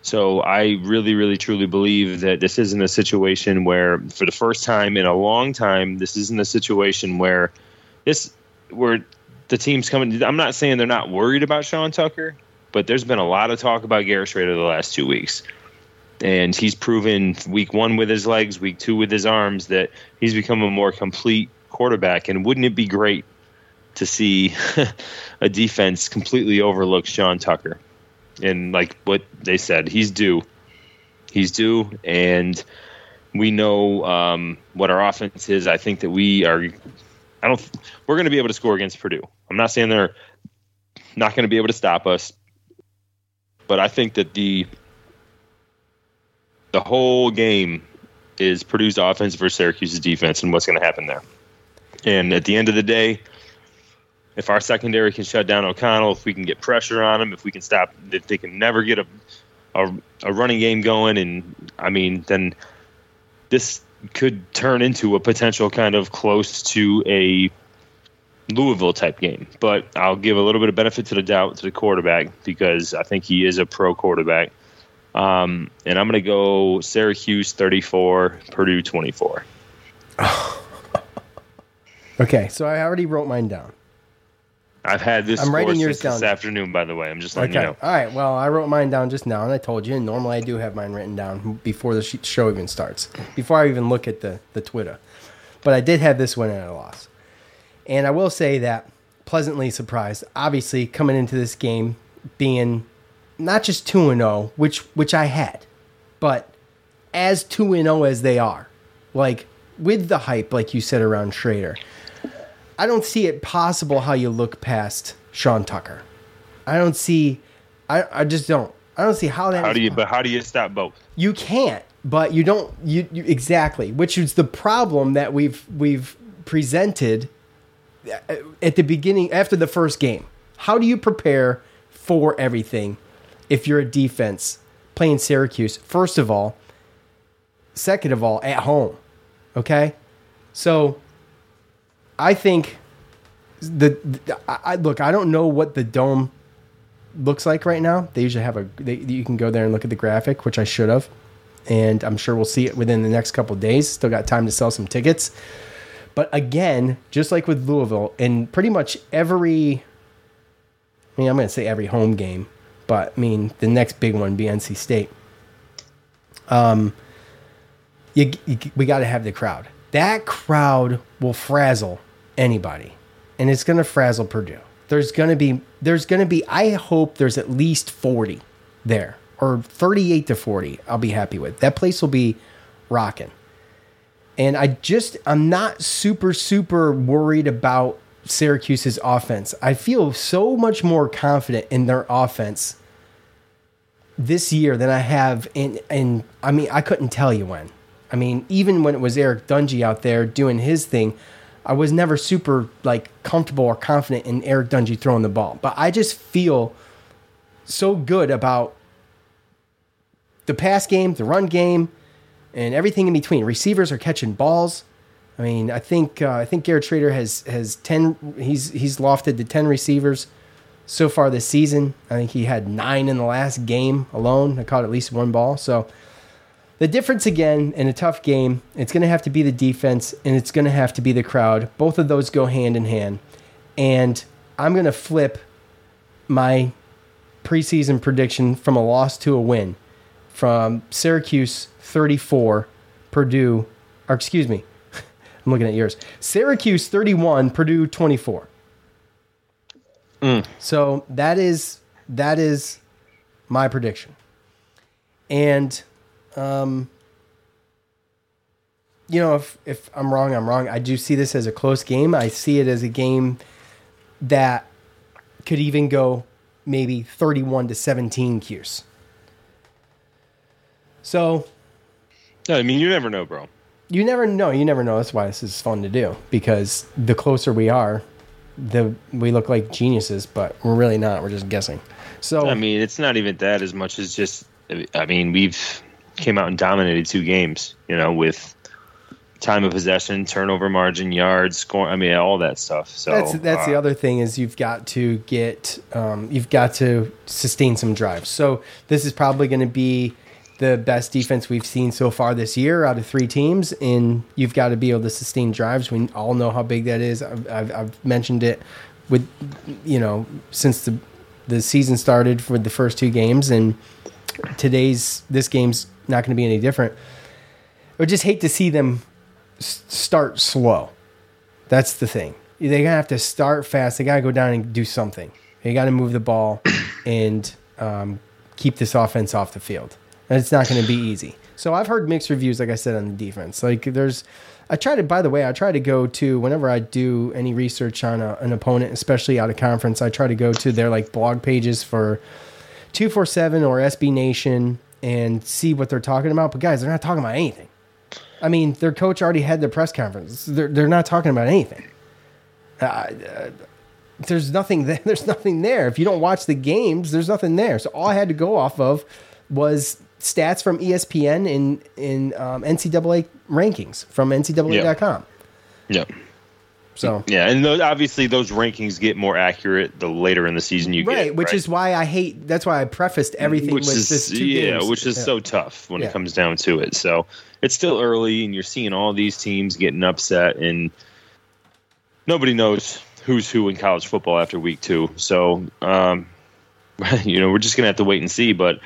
So I really, really, truly believe that this isn't a situation where, for the first time in a long time, this isn't a situation where this where the team's coming. I'm not saying they're not worried about Sean Tucker, but there's been a lot of talk about Garrett Shrader the last two weeks. And he's proven week one with his legs, week two with his arms, that he's become a more complete quarterback. And wouldn't it be great to see a defense completely overlook Sean Tucker? And like what they said, he's due. He's due, and we know um, what our offense is. I think that we are. I don't. We're going to be able to score against Purdue. I'm not saying they're not going to be able to stop us, but I think that the the whole game is Purdue's offense versus Syracuse's defense, and what's going to happen there. And at the end of the day, if our secondary can shut down O'Connell, if we can get pressure on him, if we can stop, if they can never get a, a, a running game going, and I mean, then this could turn into a potential kind of close to a Louisville type game. But I'll give a little bit of benefit to the doubt to the quarterback because I think he is a pro quarterback. Um, and I'm going to go Syracuse thirty-four, Purdue twenty-four. Okay, so I already wrote mine down. I've had this I'm writing yours down. This afternoon, by the way. I'm just letting okay. you know. All right. Well, I wrote mine down just now, and I told you. And normally I do have mine written down before the show even starts, before I even look at the, the Twitter. But I did have this one at a loss. And I will say that pleasantly surprised, obviously, coming into this game being not just two and oh, which which I had, but as two and oh as they are, like with the hype, like you said, around Shrader. I don't see it possible how you look past Sean Tucker. I don't see. I I just don't. I don't see how that. How do you? But how do you stop both? You can't. But you don't. You, you exactly. Which is the problem that we've we've presented at the beginning after the first game. How do you prepare for everything if you're a defense playing Syracuse? First of all. Second of all, at home. Okay, so. I think the, the I, look. I don't know what the Dome looks like right now. They usually have a. They, you can go there and look at the graphic, which I should have, and I'm sure we'll see it within the next couple of days. Still got time to sell some tickets. But again, just like with Louisville, in pretty much every, I mean, I'm going to say every home game, but I mean the next big one would be N C State. Um, you, you, we got to have the crowd. That crowd will frazzle anybody, and it's going to frazzle Purdue. There's going to be, there's going to be, I hope there's at least forty there, or thirty-eight to forty, I'll be happy with. That place will be rocking. And I just, I'm not super, super worried about Syracuse's offense. I feel so much more confident in their offense this year than I have in, in I mean, I couldn't tell you when. I mean, even when it was Eric Dungey out there doing his thing, I was never super like comfortable or confident in Eric Dungey throwing the ball. But I just feel so good about the pass game, the run game, and everything in between. Receivers are catching balls. I mean, I think uh, I think Garrett Shrader has has ten. He's he's lofted to ten receivers so far this season. I think he had nine in the last game alone. I caught at least one ball. So. The difference again in a tough game, it's going to have to be the defense and it's going to have to be the crowd. Both of those go hand in hand. And I'm going to flip my preseason prediction from a loss to a win. From Syracuse thirty-four, Purdue, or excuse me, I'm looking at yours. Syracuse thirty-one, Purdue twenty-four. Mm. So that is that is my prediction. And, um, you know, if, if I'm wrong, I'm wrong. I do see this as a close game. I see it as a game that could even go maybe thirty-one to seventeen Cuse. So, no, I mean, you never know, bro. You never know. You never know. That's why this is fun to do, because the closer we are, the we look like geniuses, but we're really not. We're just guessing. So, I mean, it's not even that as much as just, I mean, we've came out and dominated two games, you know, with time of possession, turnover margin, yards, score. I mean, all that stuff. So that's that's uh, the other thing is you've got to get, um, you've got to sustain some drives. So this is probably going to be the best defense we've seen so far this year out of three teams, and you've got to be able to sustain drives. We all know how big that is. I've, I've, I've mentioned it with, you know, since the the season started for the first two games, and today's this game's not going to be any different. I would just hate to see them s- start slow. That's the thing. They gotta have to start fast. They gotta go down and do something. They gotta move the ball and um, keep this offense off the field. And it's not going to be easy. So I've heard mixed reviews, like I said, on the defense. Like there's, I try to, by the way, I try to go to, whenever I do any research on a, an opponent, especially out of conference, I try to go to their like blog pages for two forty-seven or S B Nation and see what they're talking about. But guys, they're not talking about anything. I mean, their coach already had their press conference. They're, they're not talking about anything. Uh, uh, there's nothing there. There's nothing there. If you don't watch the games, there's nothing there. So all I had to go off of was stats from E S P N in in um, N C double A rankings from N C double A dot com. Yeah. yeah. So yeah, and those, obviously those rankings get more accurate the later in the season you right, get. Right, which is why I hate. That's why I prefaced everything which with is, this. Two yeah, games. which is yeah. so tough when yeah. it comes down to it. So it's still early, and you're seeing all these teams getting upset, and nobody knows who's who in college football after week two. So um, you know, we're just gonna have to wait and see, but.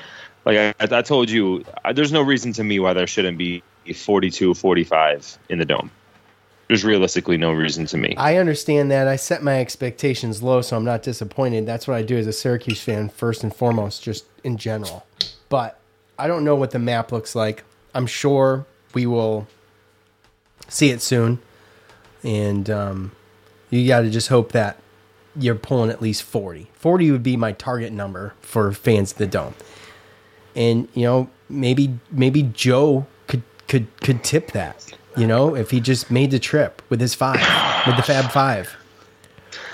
Like I, I told you, I, there's no reason to me why there shouldn't be forty-two forty-five in the Dome. There's realistically no reason to me. I understand that. I set my expectations low, so I'm not disappointed. That's what I do as a Syracuse fan, first and foremost, just in general. But I don't know what the map looks like. I'm sure we will see it soon. And um, you got to just hope that you're pulling at least forty. forty would be my target number for fans of the Dome. And, you know, maybe maybe Joe could, could could tip that, you know, if he just made the trip with his five, with the Fab Five.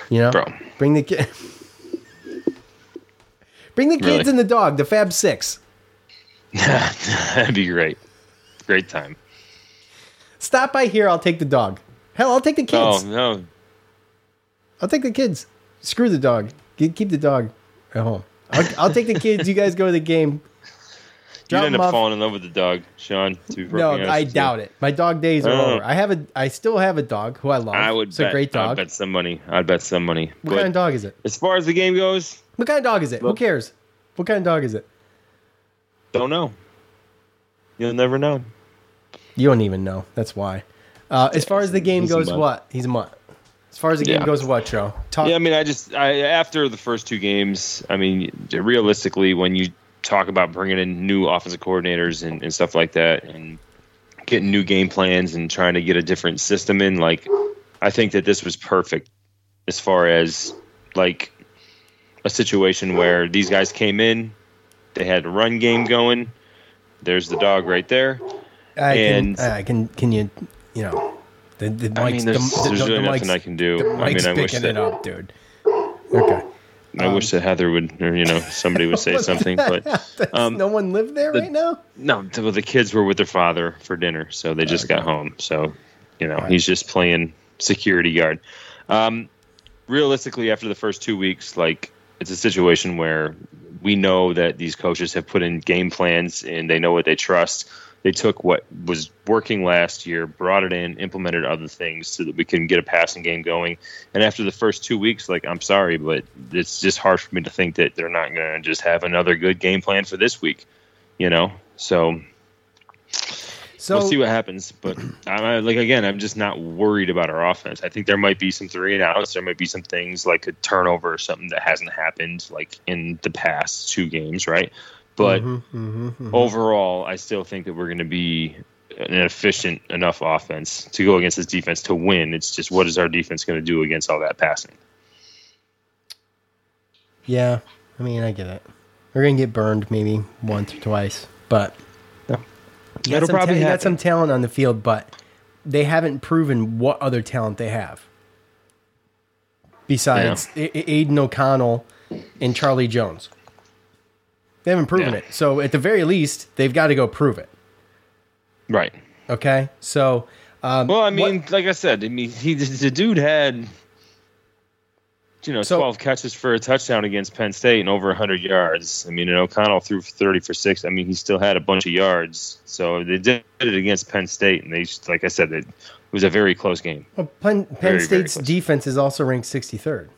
You know, Bro. bring the ki- bring the kids really? and the dog, the Fab Six. That'd be great. Great time. Stop by here. I'll take the dog. Hell, I'll take the kids. Oh, no. I'll take the kids. Screw the dog. Keep the dog at home. I'll, I'll take the kids. You guys go to the game. Drop you end up off. falling in love with the dog, Sean. To be no, I too. doubt it. My dog days are oh. over. I have a, I still have a dog who I love. I would it's bet, a great dog. I'd bet some money. I'd bet some money. What but kind of dog is it? As far as the game goes? What kind of dog is it? Well, who cares? What kind of dog is it? Don't know. You'll never know. You don't even know. That's why. Uh, as far as the game He's goes, what? He's a mutt. As far as the game yeah. goes, what, Joe? Talk- yeah, I mean, I just I, after the first two games, I mean, realistically, when you talk about bringing in new offensive coordinators and, and stuff like that and getting new game plans and trying to get a different system in, like, I think that this was perfect as far as, like, a situation where these guys came in, they had a run game going. There's the dog right there. I and can, I can, can you, you know. The, the mics, I mean, there's, the, there's the, really the nothing mics, I can do. The mic's I mean, I wish that, it up, dude. Okay. I um, wish that Heather would, or, you know, somebody would say something. But um, no one lived there the, right now? No, the, the kids were with their father for dinner, so they just okay. got home. So, you know, right. he's just playing security guard. Um, realistically, after the first two weeks, like, it's a situation where we know that these coaches have put in game plans and they know what they trust. They took what was working last year, brought it in, implemented other things so that we can get a passing game going. And after the first two weeks, like, I'm sorry, but it's just hard for me to think that they're not going to just have another good game plan for this week, you know? So, so we'll see what happens. But, I'm, like, again, I'm just not worried about our offense. I think there might be some three and outs. There might be some things like a turnover or something that hasn't happened, like, in the past two games, right? But mm-hmm, mm-hmm, mm-hmm. overall, I still think that we're going to be an efficient enough offense to go against this defense to win. It's just, what is our defense going to do against all that passing? Yeah, I mean, I get it. We're going to get burned maybe once or twice, but yeah. you got, some probably ta- you got some talent on the field, but they haven't proven what other talent they have. Besides yeah. a- a- Aidan O'Connell and Charlie Jones. They haven't proven yeah. it. So, at the very least, they've got to go prove it. Right. Okay? So, um, well, I mean, what, like I said, I mean, he, the dude had, you know, so, twelve catches for a touchdown against Penn State and over one hundred yards. I mean, and O'Connell threw thirty for six. I mean, he still had a bunch of yards. So, they did it against Penn State, and they, just, like I said, it was a very close game. Well, Penn, Penn very, State's very defense is also ranked sixty-third.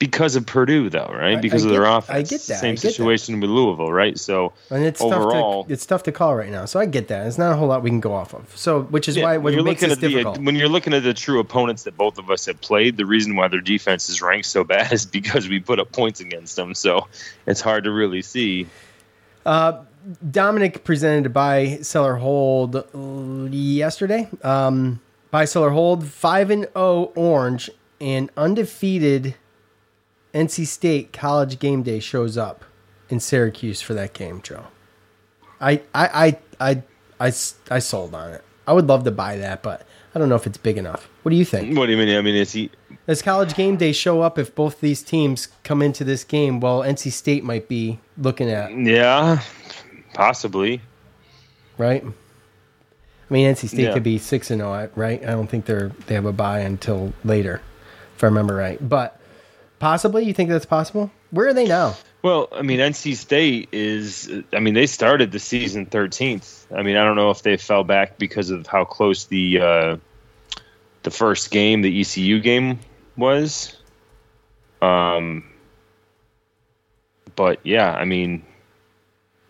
Because of Purdue, though, right? Because I, I of their get, offense. I get that. Same get situation that. with Louisville, right? So and it's overall, tough to, it's tough to call right now. So I get that. It's not a whole lot we can go off of. So, which is yeah, why it when makes it difficult. The, when you're looking at the true opponents that both of us have played, the reason why their defense is ranked so bad is because we put up points against them. So it's hard to really see. Uh, Dominic presented by Seller Hold yesterday. Um, by Seller Hold, five and zero Orange and undefeated. N C State College Game Day shows up in Syracuse for that game, Joe. I I, I I I I sold on it. I would love to buy that, but I don't know if it's big enough. What do you think? What do you mean? I mean, is he? Does College Game Day show up if both these teams come into this game? Well, N C State might be looking at. Yeah, possibly. Right. I mean, N C State yeah. could be six and zero, right? I don't think they're they have a bye until later, if I remember right, but. Possibly? You think that's possible? Where are they now? Well, I mean, N C State is, I mean, they started the season thirteenth. I mean, I don't know if they fell back because of how close the uh, the first game, the E C U game, was. Um, But, yeah, I mean,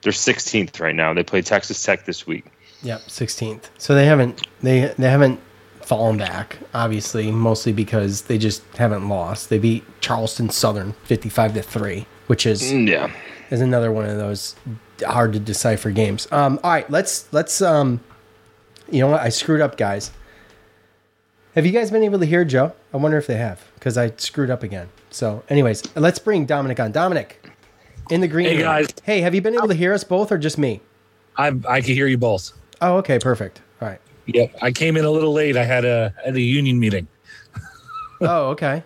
they're sixteenth right now. They play Texas Tech this week. Yep, sixteenth. So they haven't they they haven't... fallen back, obviously, mostly because they just haven't lost. They beat Charleston Southern fifty-five to three, which is yeah. is another one of those hard to decipher games. Um, all right, let's let's um, you know what? I screwed up, guys. Have you guys been able to hear Joe? I wonder if they have, because I screwed up again. So, anyways, let's bring Dominic on. Dominic, in the green room. Hey guys. Hey, have you been able to hear us both or just me? I I can hear you both. Oh, okay, perfect. All right. Yeah, I came in a little late. I had a at a union meeting. Oh, okay.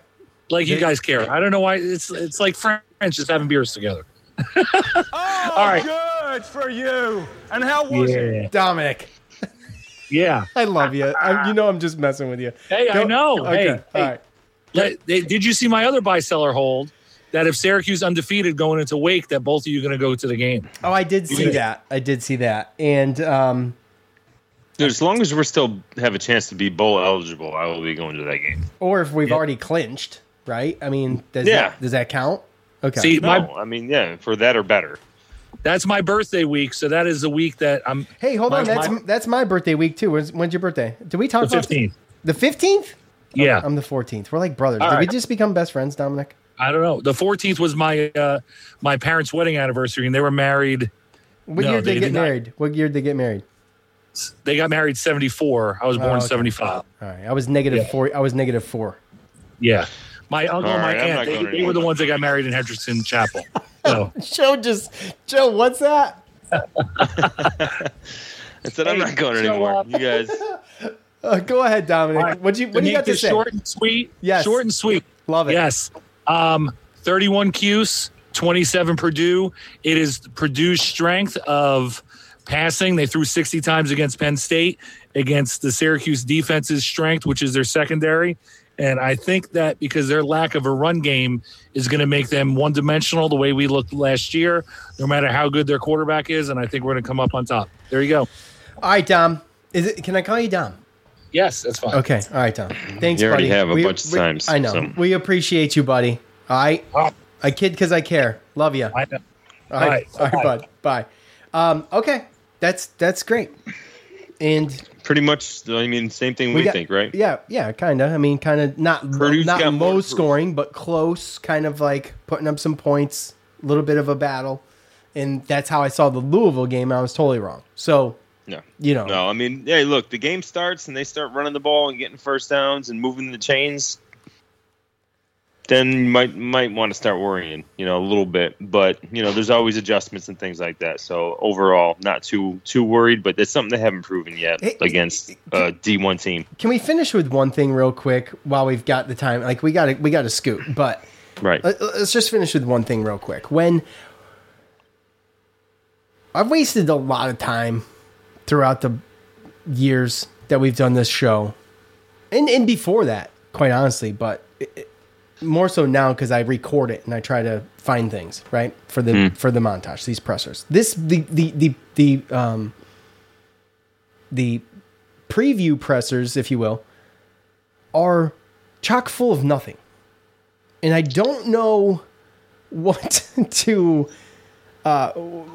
Like you guys care. I don't know why. It's it's like friends just having beers together. Oh, all right. Good for you. And how was yeah. it, Dominic? Yeah, I love you. I, you know, I'm just messing with you. Hey, Go, I know. Okay. Hey, all hey. right. Let, they, did you see my other buy seller hold? That if Syracuse undefeated going into Wake, that both of you are going to go to the game. Oh, I did see yeah. that. I did see that, and. um Dude, as long as we still have a chance to be bowl eligible, I will be going to that game. Or if we've yeah. already clinched, right? I mean, does yeah. that, does that count? Okay. See, no, my, I mean, yeah, for that or better. That's my birthday week, so that is the week that I'm. Hey, hold my, on, that's my, that's my birthday week too. When's, when's your birthday? Did we talk the about fifteenth? The fifteenth? Yeah, oh, I'm the fourteenth. We're like brothers. All Did right. we just become best friends, Dominic? I don't know. The fourteenth was my uh, my parents' wedding anniversary, and they were married. What no, year did they, they get did married? Not. What year did they get married? They got married seventy-four. I was born oh, okay. seventy-five. All right. I was negative yeah. four. I was negative four. Yeah. My uncle right, and my aunt, they, they were the ones that got married in Henderson Chapel. So. Joe just, Joe, what's that? I said, hey, I'm not going anymore. Up. You guys. Uh, go ahead, Dominic. Right. What'd you, what do you got to say? Short and sweet. Yes. Short and sweet. Love it. Yes. Um, thirty-one Cuse, twenty-seven Purdue. It is Purdue's strength of passing. They threw sixty times against Penn State, against the Syracuse defense's strength, which is their secondary, And I think that because their lack of a run game is going to make them one-dimensional the way we looked last year, no matter how good their quarterback is, and I think we're going to come up on top. There you go. All right, Dom. Is it? Can I call you Dom? Yes, that's fine. Okay. All right, Tom. Thanks, buddy. You already buddy. have a we, bunch of we, times. I know. So. We appreciate you, buddy. All right. Oh. I kid because I care. Love you. I know. All, All right. right. All right, bud. Bye. Um, okay. That's that's great. And pretty much, I mean, same thing we, we got, think, right? Yeah. Yeah, kind of. I mean, kind of not, not low scoring, but close, kind of like putting up some points, a little bit of a battle. And that's how I saw the Louisville game. And I was totally wrong. So. No, you know, no. I mean, hey, look, the game starts and they start running the ball and getting first downs and moving the chains. Then you might might want to start worrying, you know, a little bit. But you know, there's always adjustments and things like that. So overall, not too too worried. But it's something they haven't proven yet hey, against a D one team. Can we finish with one thing real quick while we've got the time? Like we got we got to scoot, but right. Let's just finish with one thing real quick. When I've wasted a lot of time throughout the years that we've done this show, and and before that, quite honestly, but it, it, more so now because I record it and I try to find things right for the mm. for the montage. These pressers, this the the the the um the preview pressers, if you will, are chock full of nothing, and I don't know what to. Uh,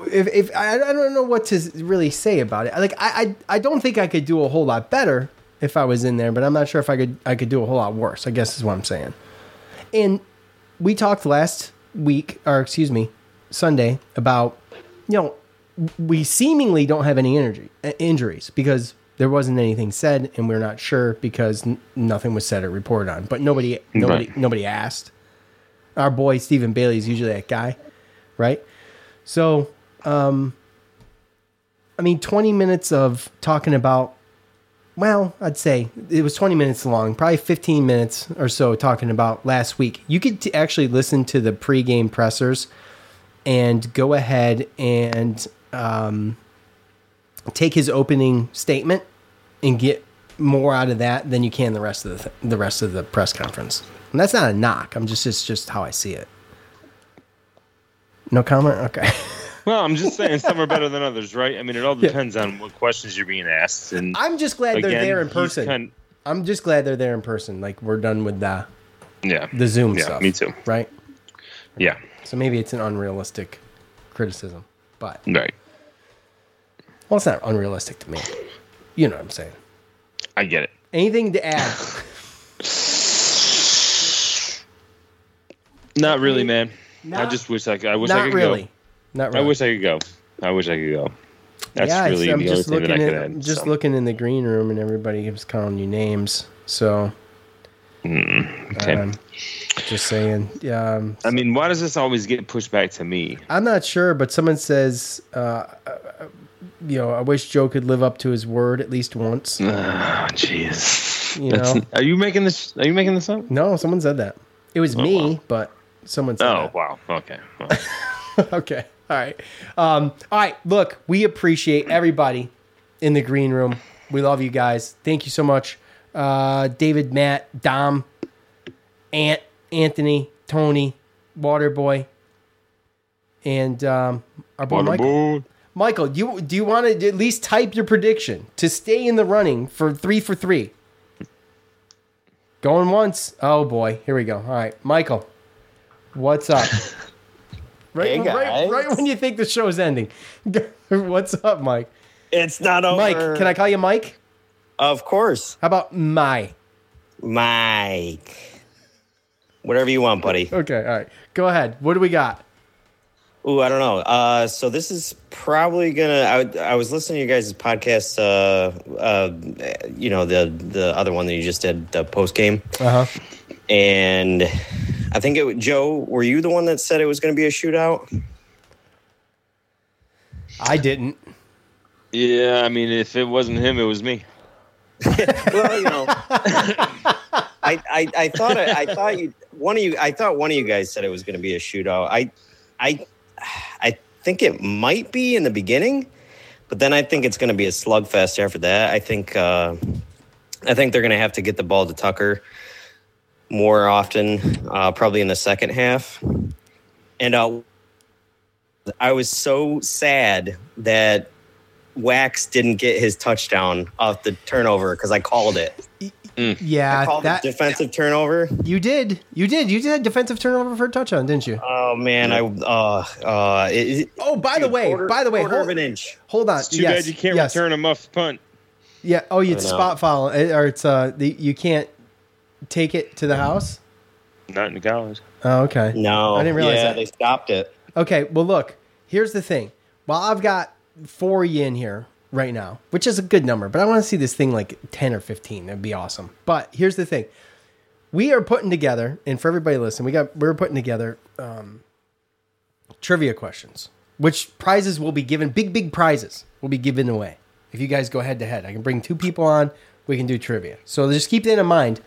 if, if I, I don't know what to really say about it. Like I, I, I don't think I could do a whole lot better if I was in there, but I'm not sure if I could, I could do a whole lot worse, I guess is what I'm saying. And we talked last week, or excuse me, Sunday, about, you know, we seemingly don't have any energy injuries because there wasn't anything said, and we're not sure because n- nothing was said or reported on. But nobody, nobody, right. nobody asked. Our boy Stephen Bailey is usually that guy, right? So, um, I mean, twenty minutes of talking about, well, I'd say it was twenty minutes long, probably fifteen minutes or so talking about last week. You could t- actually listen to the pregame pressers and go ahead and um, take his opening statement and get more out of that than you can the rest of the, th- the rest of the press conference. And that's not a knock. I'm just, it's just how I see it. No comment? Okay. Well, I'm just saying some are better than others, right? I mean, it all depends yeah. on what questions you're being asked. And I'm just glad again, they're there in person. Kind of, I'm just glad they're there in person. Like, we're done with the, yeah. the Zoom yeah, stuff. Me too. Right? Yeah. So maybe it's an unrealistic criticism, but... Right. Well, it's not unrealistic to me. You know what I'm saying. I get it. Anything to add? Not really, man. Not, I just wish I could. I wish I could really. go. Not really. I wish I could go. I wish I could go. That's yeah, really I'm the only thing that I could add. I'm just so. looking in the green room, and everybody keeps calling you names. So, mm, okay. Um, just saying. Yeah. Um, I mean, why does this always get pushed back to me? I'm not sure, but someone says, uh, you know, I wish Joe could live up to his word at least once. Oh, jeez. You know, are you making this? Are you making this up? No, someone said that. It was oh, me, wow. but. Someone said. Oh, that. wow. Okay. Well. Okay. All right. Um, all right. Look, we appreciate everybody in the green room. We love you guys. Thank you so much. Uh, David, Matt, Dom, Ant, Anthony, Tony, Waterboy, and um, our boy Water Michael. Boy. Michael, do you, do you want to at least type your prediction to stay in the running for three for three? Going once. Oh, boy. Here we go. All right. Michael. What's up? Right, hey right, right when you think the show is ending. What's up, Mike? It's not over. Mike, can I call you Mike? Of course. How about my? Mike. Whatever you want, buddy. Okay, all right. Go ahead. What do we got? Ooh, I don't know. Uh, so this is probably going to... I was listening to you guys' podcast, uh, uh, you know, the, the other one that you just did, the post-game. Uh-huh. And... I think it Joe, were you the one that said it was going to be a shootout? I didn't. Yeah, I mean, if it wasn't him, it was me. Well, you know, I, I I thought I, I thought you one of you I thought one of you guys said it was going to be a shootout. I I I think it might be in the beginning, but then I think it's going to be a slugfest after that. I think uh, I think they're going to have to get the ball to Tucker. more often, uh, probably in the second half. And uh, I was so sad that Wax didn't get his touchdown off the turnover because I called it. Mm. Yeah, I called that it defensive turnover. You did, you did, you did a defensive turnover for a touchdown, didn't you? Oh man, I uh uh. It, oh, by dude, the way, quarter, by the way, hold, an inch. hold on. It's too yes, bad you can't yes. return a muffed punt. Yeah. Oh, you'd spot foul, or it's uh, the, you can't take it to the mm. house. Not in college. Oh, okay. No, I didn't realize yeah, that they stopped it. Okay, well, look. Here's the thing. While I've got forty in here right now, which is a good number, but I want to see this thing like ten or fifteen. That'd be awesome. But here's the thing. We are putting together, and for everybody listening, we got, we're putting together um, trivia questions, which prizes will be given, big, big prizes will be given away. If you guys go head to head, I can bring two people on, we can do trivia. So just keep that in mind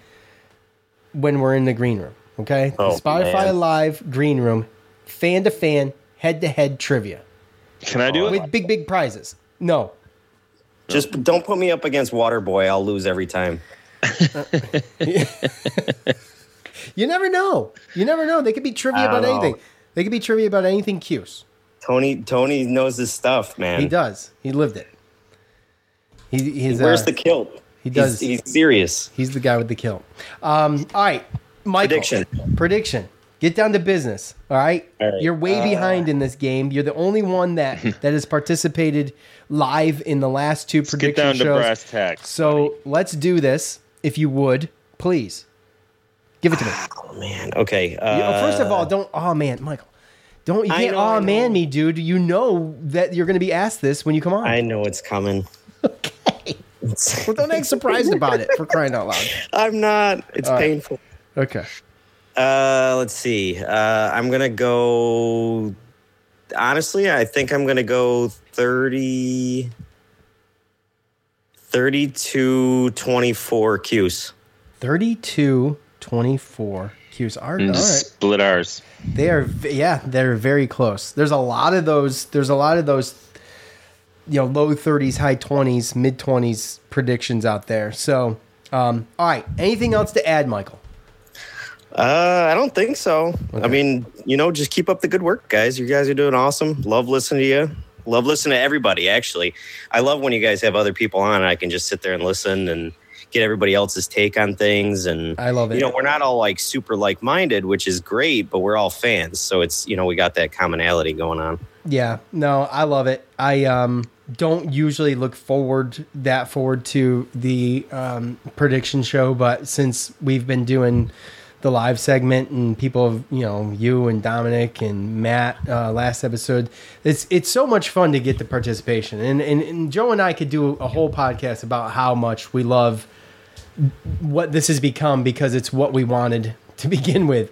when we're in the green room, okay? Oh, Spotify man. Live green room, fan to fan, head to head trivia. Can I do it? With big, big prizes. No. Just don't put me up against Waterboy. I'll lose every time. You never know. You never know. They could be trivia about know. anything. They could be trivia about anything Cuse. Tony Tony knows his stuff, man. He does. He lived it. He, he's, he wears uh, the kilt. He does. He's, he's serious. He's the guy with the kilt. Um, all right, Michael. Prediction. Prediction. Get down to business, all right? All right. You're way uh, behind in this game. You're the only one that, that has participated live in the last two let's prediction shows. Get down shows. to brass tacks. So buddy. let's do this, if you would, please. Give it to me. Oh, man. Okay. Uh, you know, first of all, don't – oh, man, Michael. Don't you can't know, oh, man me, dude. You know that you're going to be asked this when you come on. I know it's coming. Okay. Well, don't act surprised about it, for crying out loud. I'm not. It's all painful. Right. Okay. Uh, let's see. Uh, I'm going to go, honestly, I think I'm going to go thirty, thirty-two, twenty-four Cuse. thirty-two, twenty-four Cuse. All right. Split ours. They are, yeah, they're very close. There's a lot of those, there's a lot of those, you know, low thirties, high twenties, mid twenties predictions out there. So, um, all right. Anything else to add, Michael? Uh, I don't think so. Okay. I mean, you know, just keep up the good work, guys. You guys are doing awesome. Love listening to you. Love listening to everybody, actually. I love when you guys have other people on and I can just sit there and listen and get everybody else's take on things. And I love it. You know, we're not all like super like-minded, which is great, but we're all fans. So it's, you know, we got that commonality going on. Yeah. No, I love it. I um don't usually look forward that forward to the um prediction show, but since we've been doing the live segment and people, you know, you and Dominic and Matt uh, last episode, it's it's so much fun to get the participation. And, and and Joe and I could do a whole podcast about how much we love what this has become because it's what we wanted to begin with.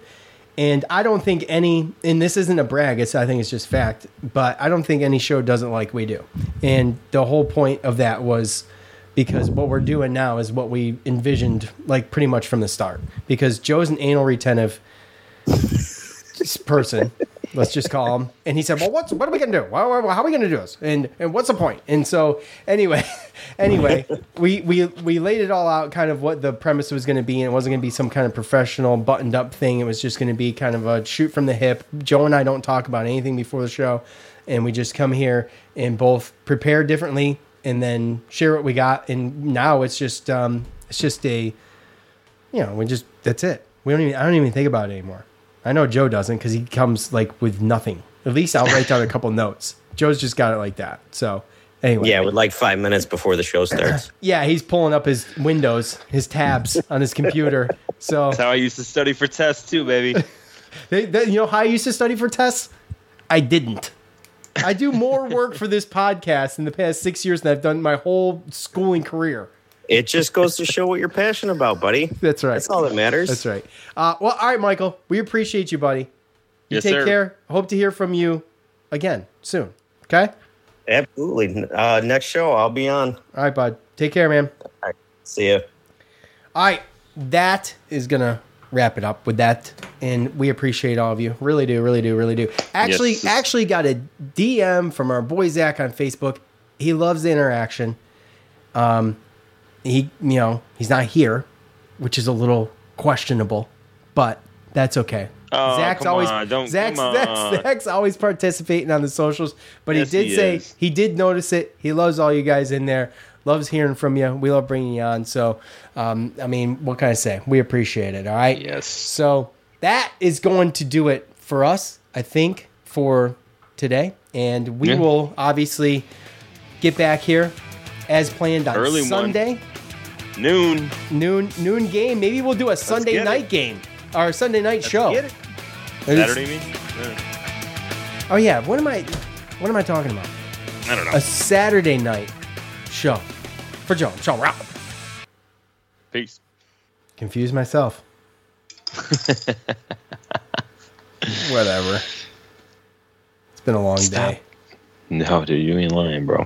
And I don't think any, and this isn't a brag, it's I think it's just fact, but I don't think any show doesn't like we do. And the whole point of that was because what we're doing now is what we envisioned, like pretty much from the start. Because Joe's an anal retentive person, let's just call him. And he said, "Well, what's what are we gonna do? How are we gonna do this? And and what's the point?" And so, anyway, anyway, we we we laid it all out, kind of what the premise was gonna be, and it wasn't gonna be some kind of professional buttoned up thing. It was just gonna be kind of a shoot from the hip. Joe and I don't talk about anything before the show, and we just come here and both prepare differently and then share what we got. And now it's just, um, it's just a, you know, we just, that's it. We don't even, I don't even think about it anymore. I know Joe doesn't, cause he comes like with nothing. At least I'll write down a couple notes. Joe's just got it like that. So anyway. Yeah. With like five minutes before the show starts. Yeah. He's pulling up his windows, his tabs on his computer. So that's how I used to study for tests too, baby. they, they, you know how I used to study for tests? I didn't. I do more work for this podcast in the past six years than I've done my whole schooling career. It just goes to show what you're passionate about, buddy. That's right. That's all that matters. That's right. Uh, well, all right, Michael. We appreciate you, buddy. You yes, take sir. care. Hope to hear from you again soon. Okay? Absolutely. Uh, next show, I'll be on. All right, bud. Take care, man. All right. See ya. All right. That is going to wrap it up with that, and we appreciate all of you. Really do, really do, really do. Actually, yes. actually got a D M from our boy Zach on Facebook. He loves the interaction. Um, he, you know, he's not here, which is a little questionable but that's okay. Oh, Zach's come always on. Don't, Zach's, come on. Zach's, Zach's always participating on the socials, but yes, he did he say is. he did notice it. He loves all you guys in there. Loves hearing from you. We love bringing you on. So, um, I mean, what can I say? We appreciate it. All right. Yes. So that is going to do it for us, I think, for today. And we yeah. will obviously get back here as planned on Early Sunday. One. Noon. Noon. Noon game. Maybe we'll do a Let's Sunday night it. game. Our Sunday night Let's show. Get it. Saturday, you mean? Yeah. Oh, yeah. What am I What am I talking about? I don't know. A Saturday night show. For Joe. Sean, we're out. Peace. Confuse myself. Whatever. It's been a long Stop. day. No, dude. You ain't lying, bro.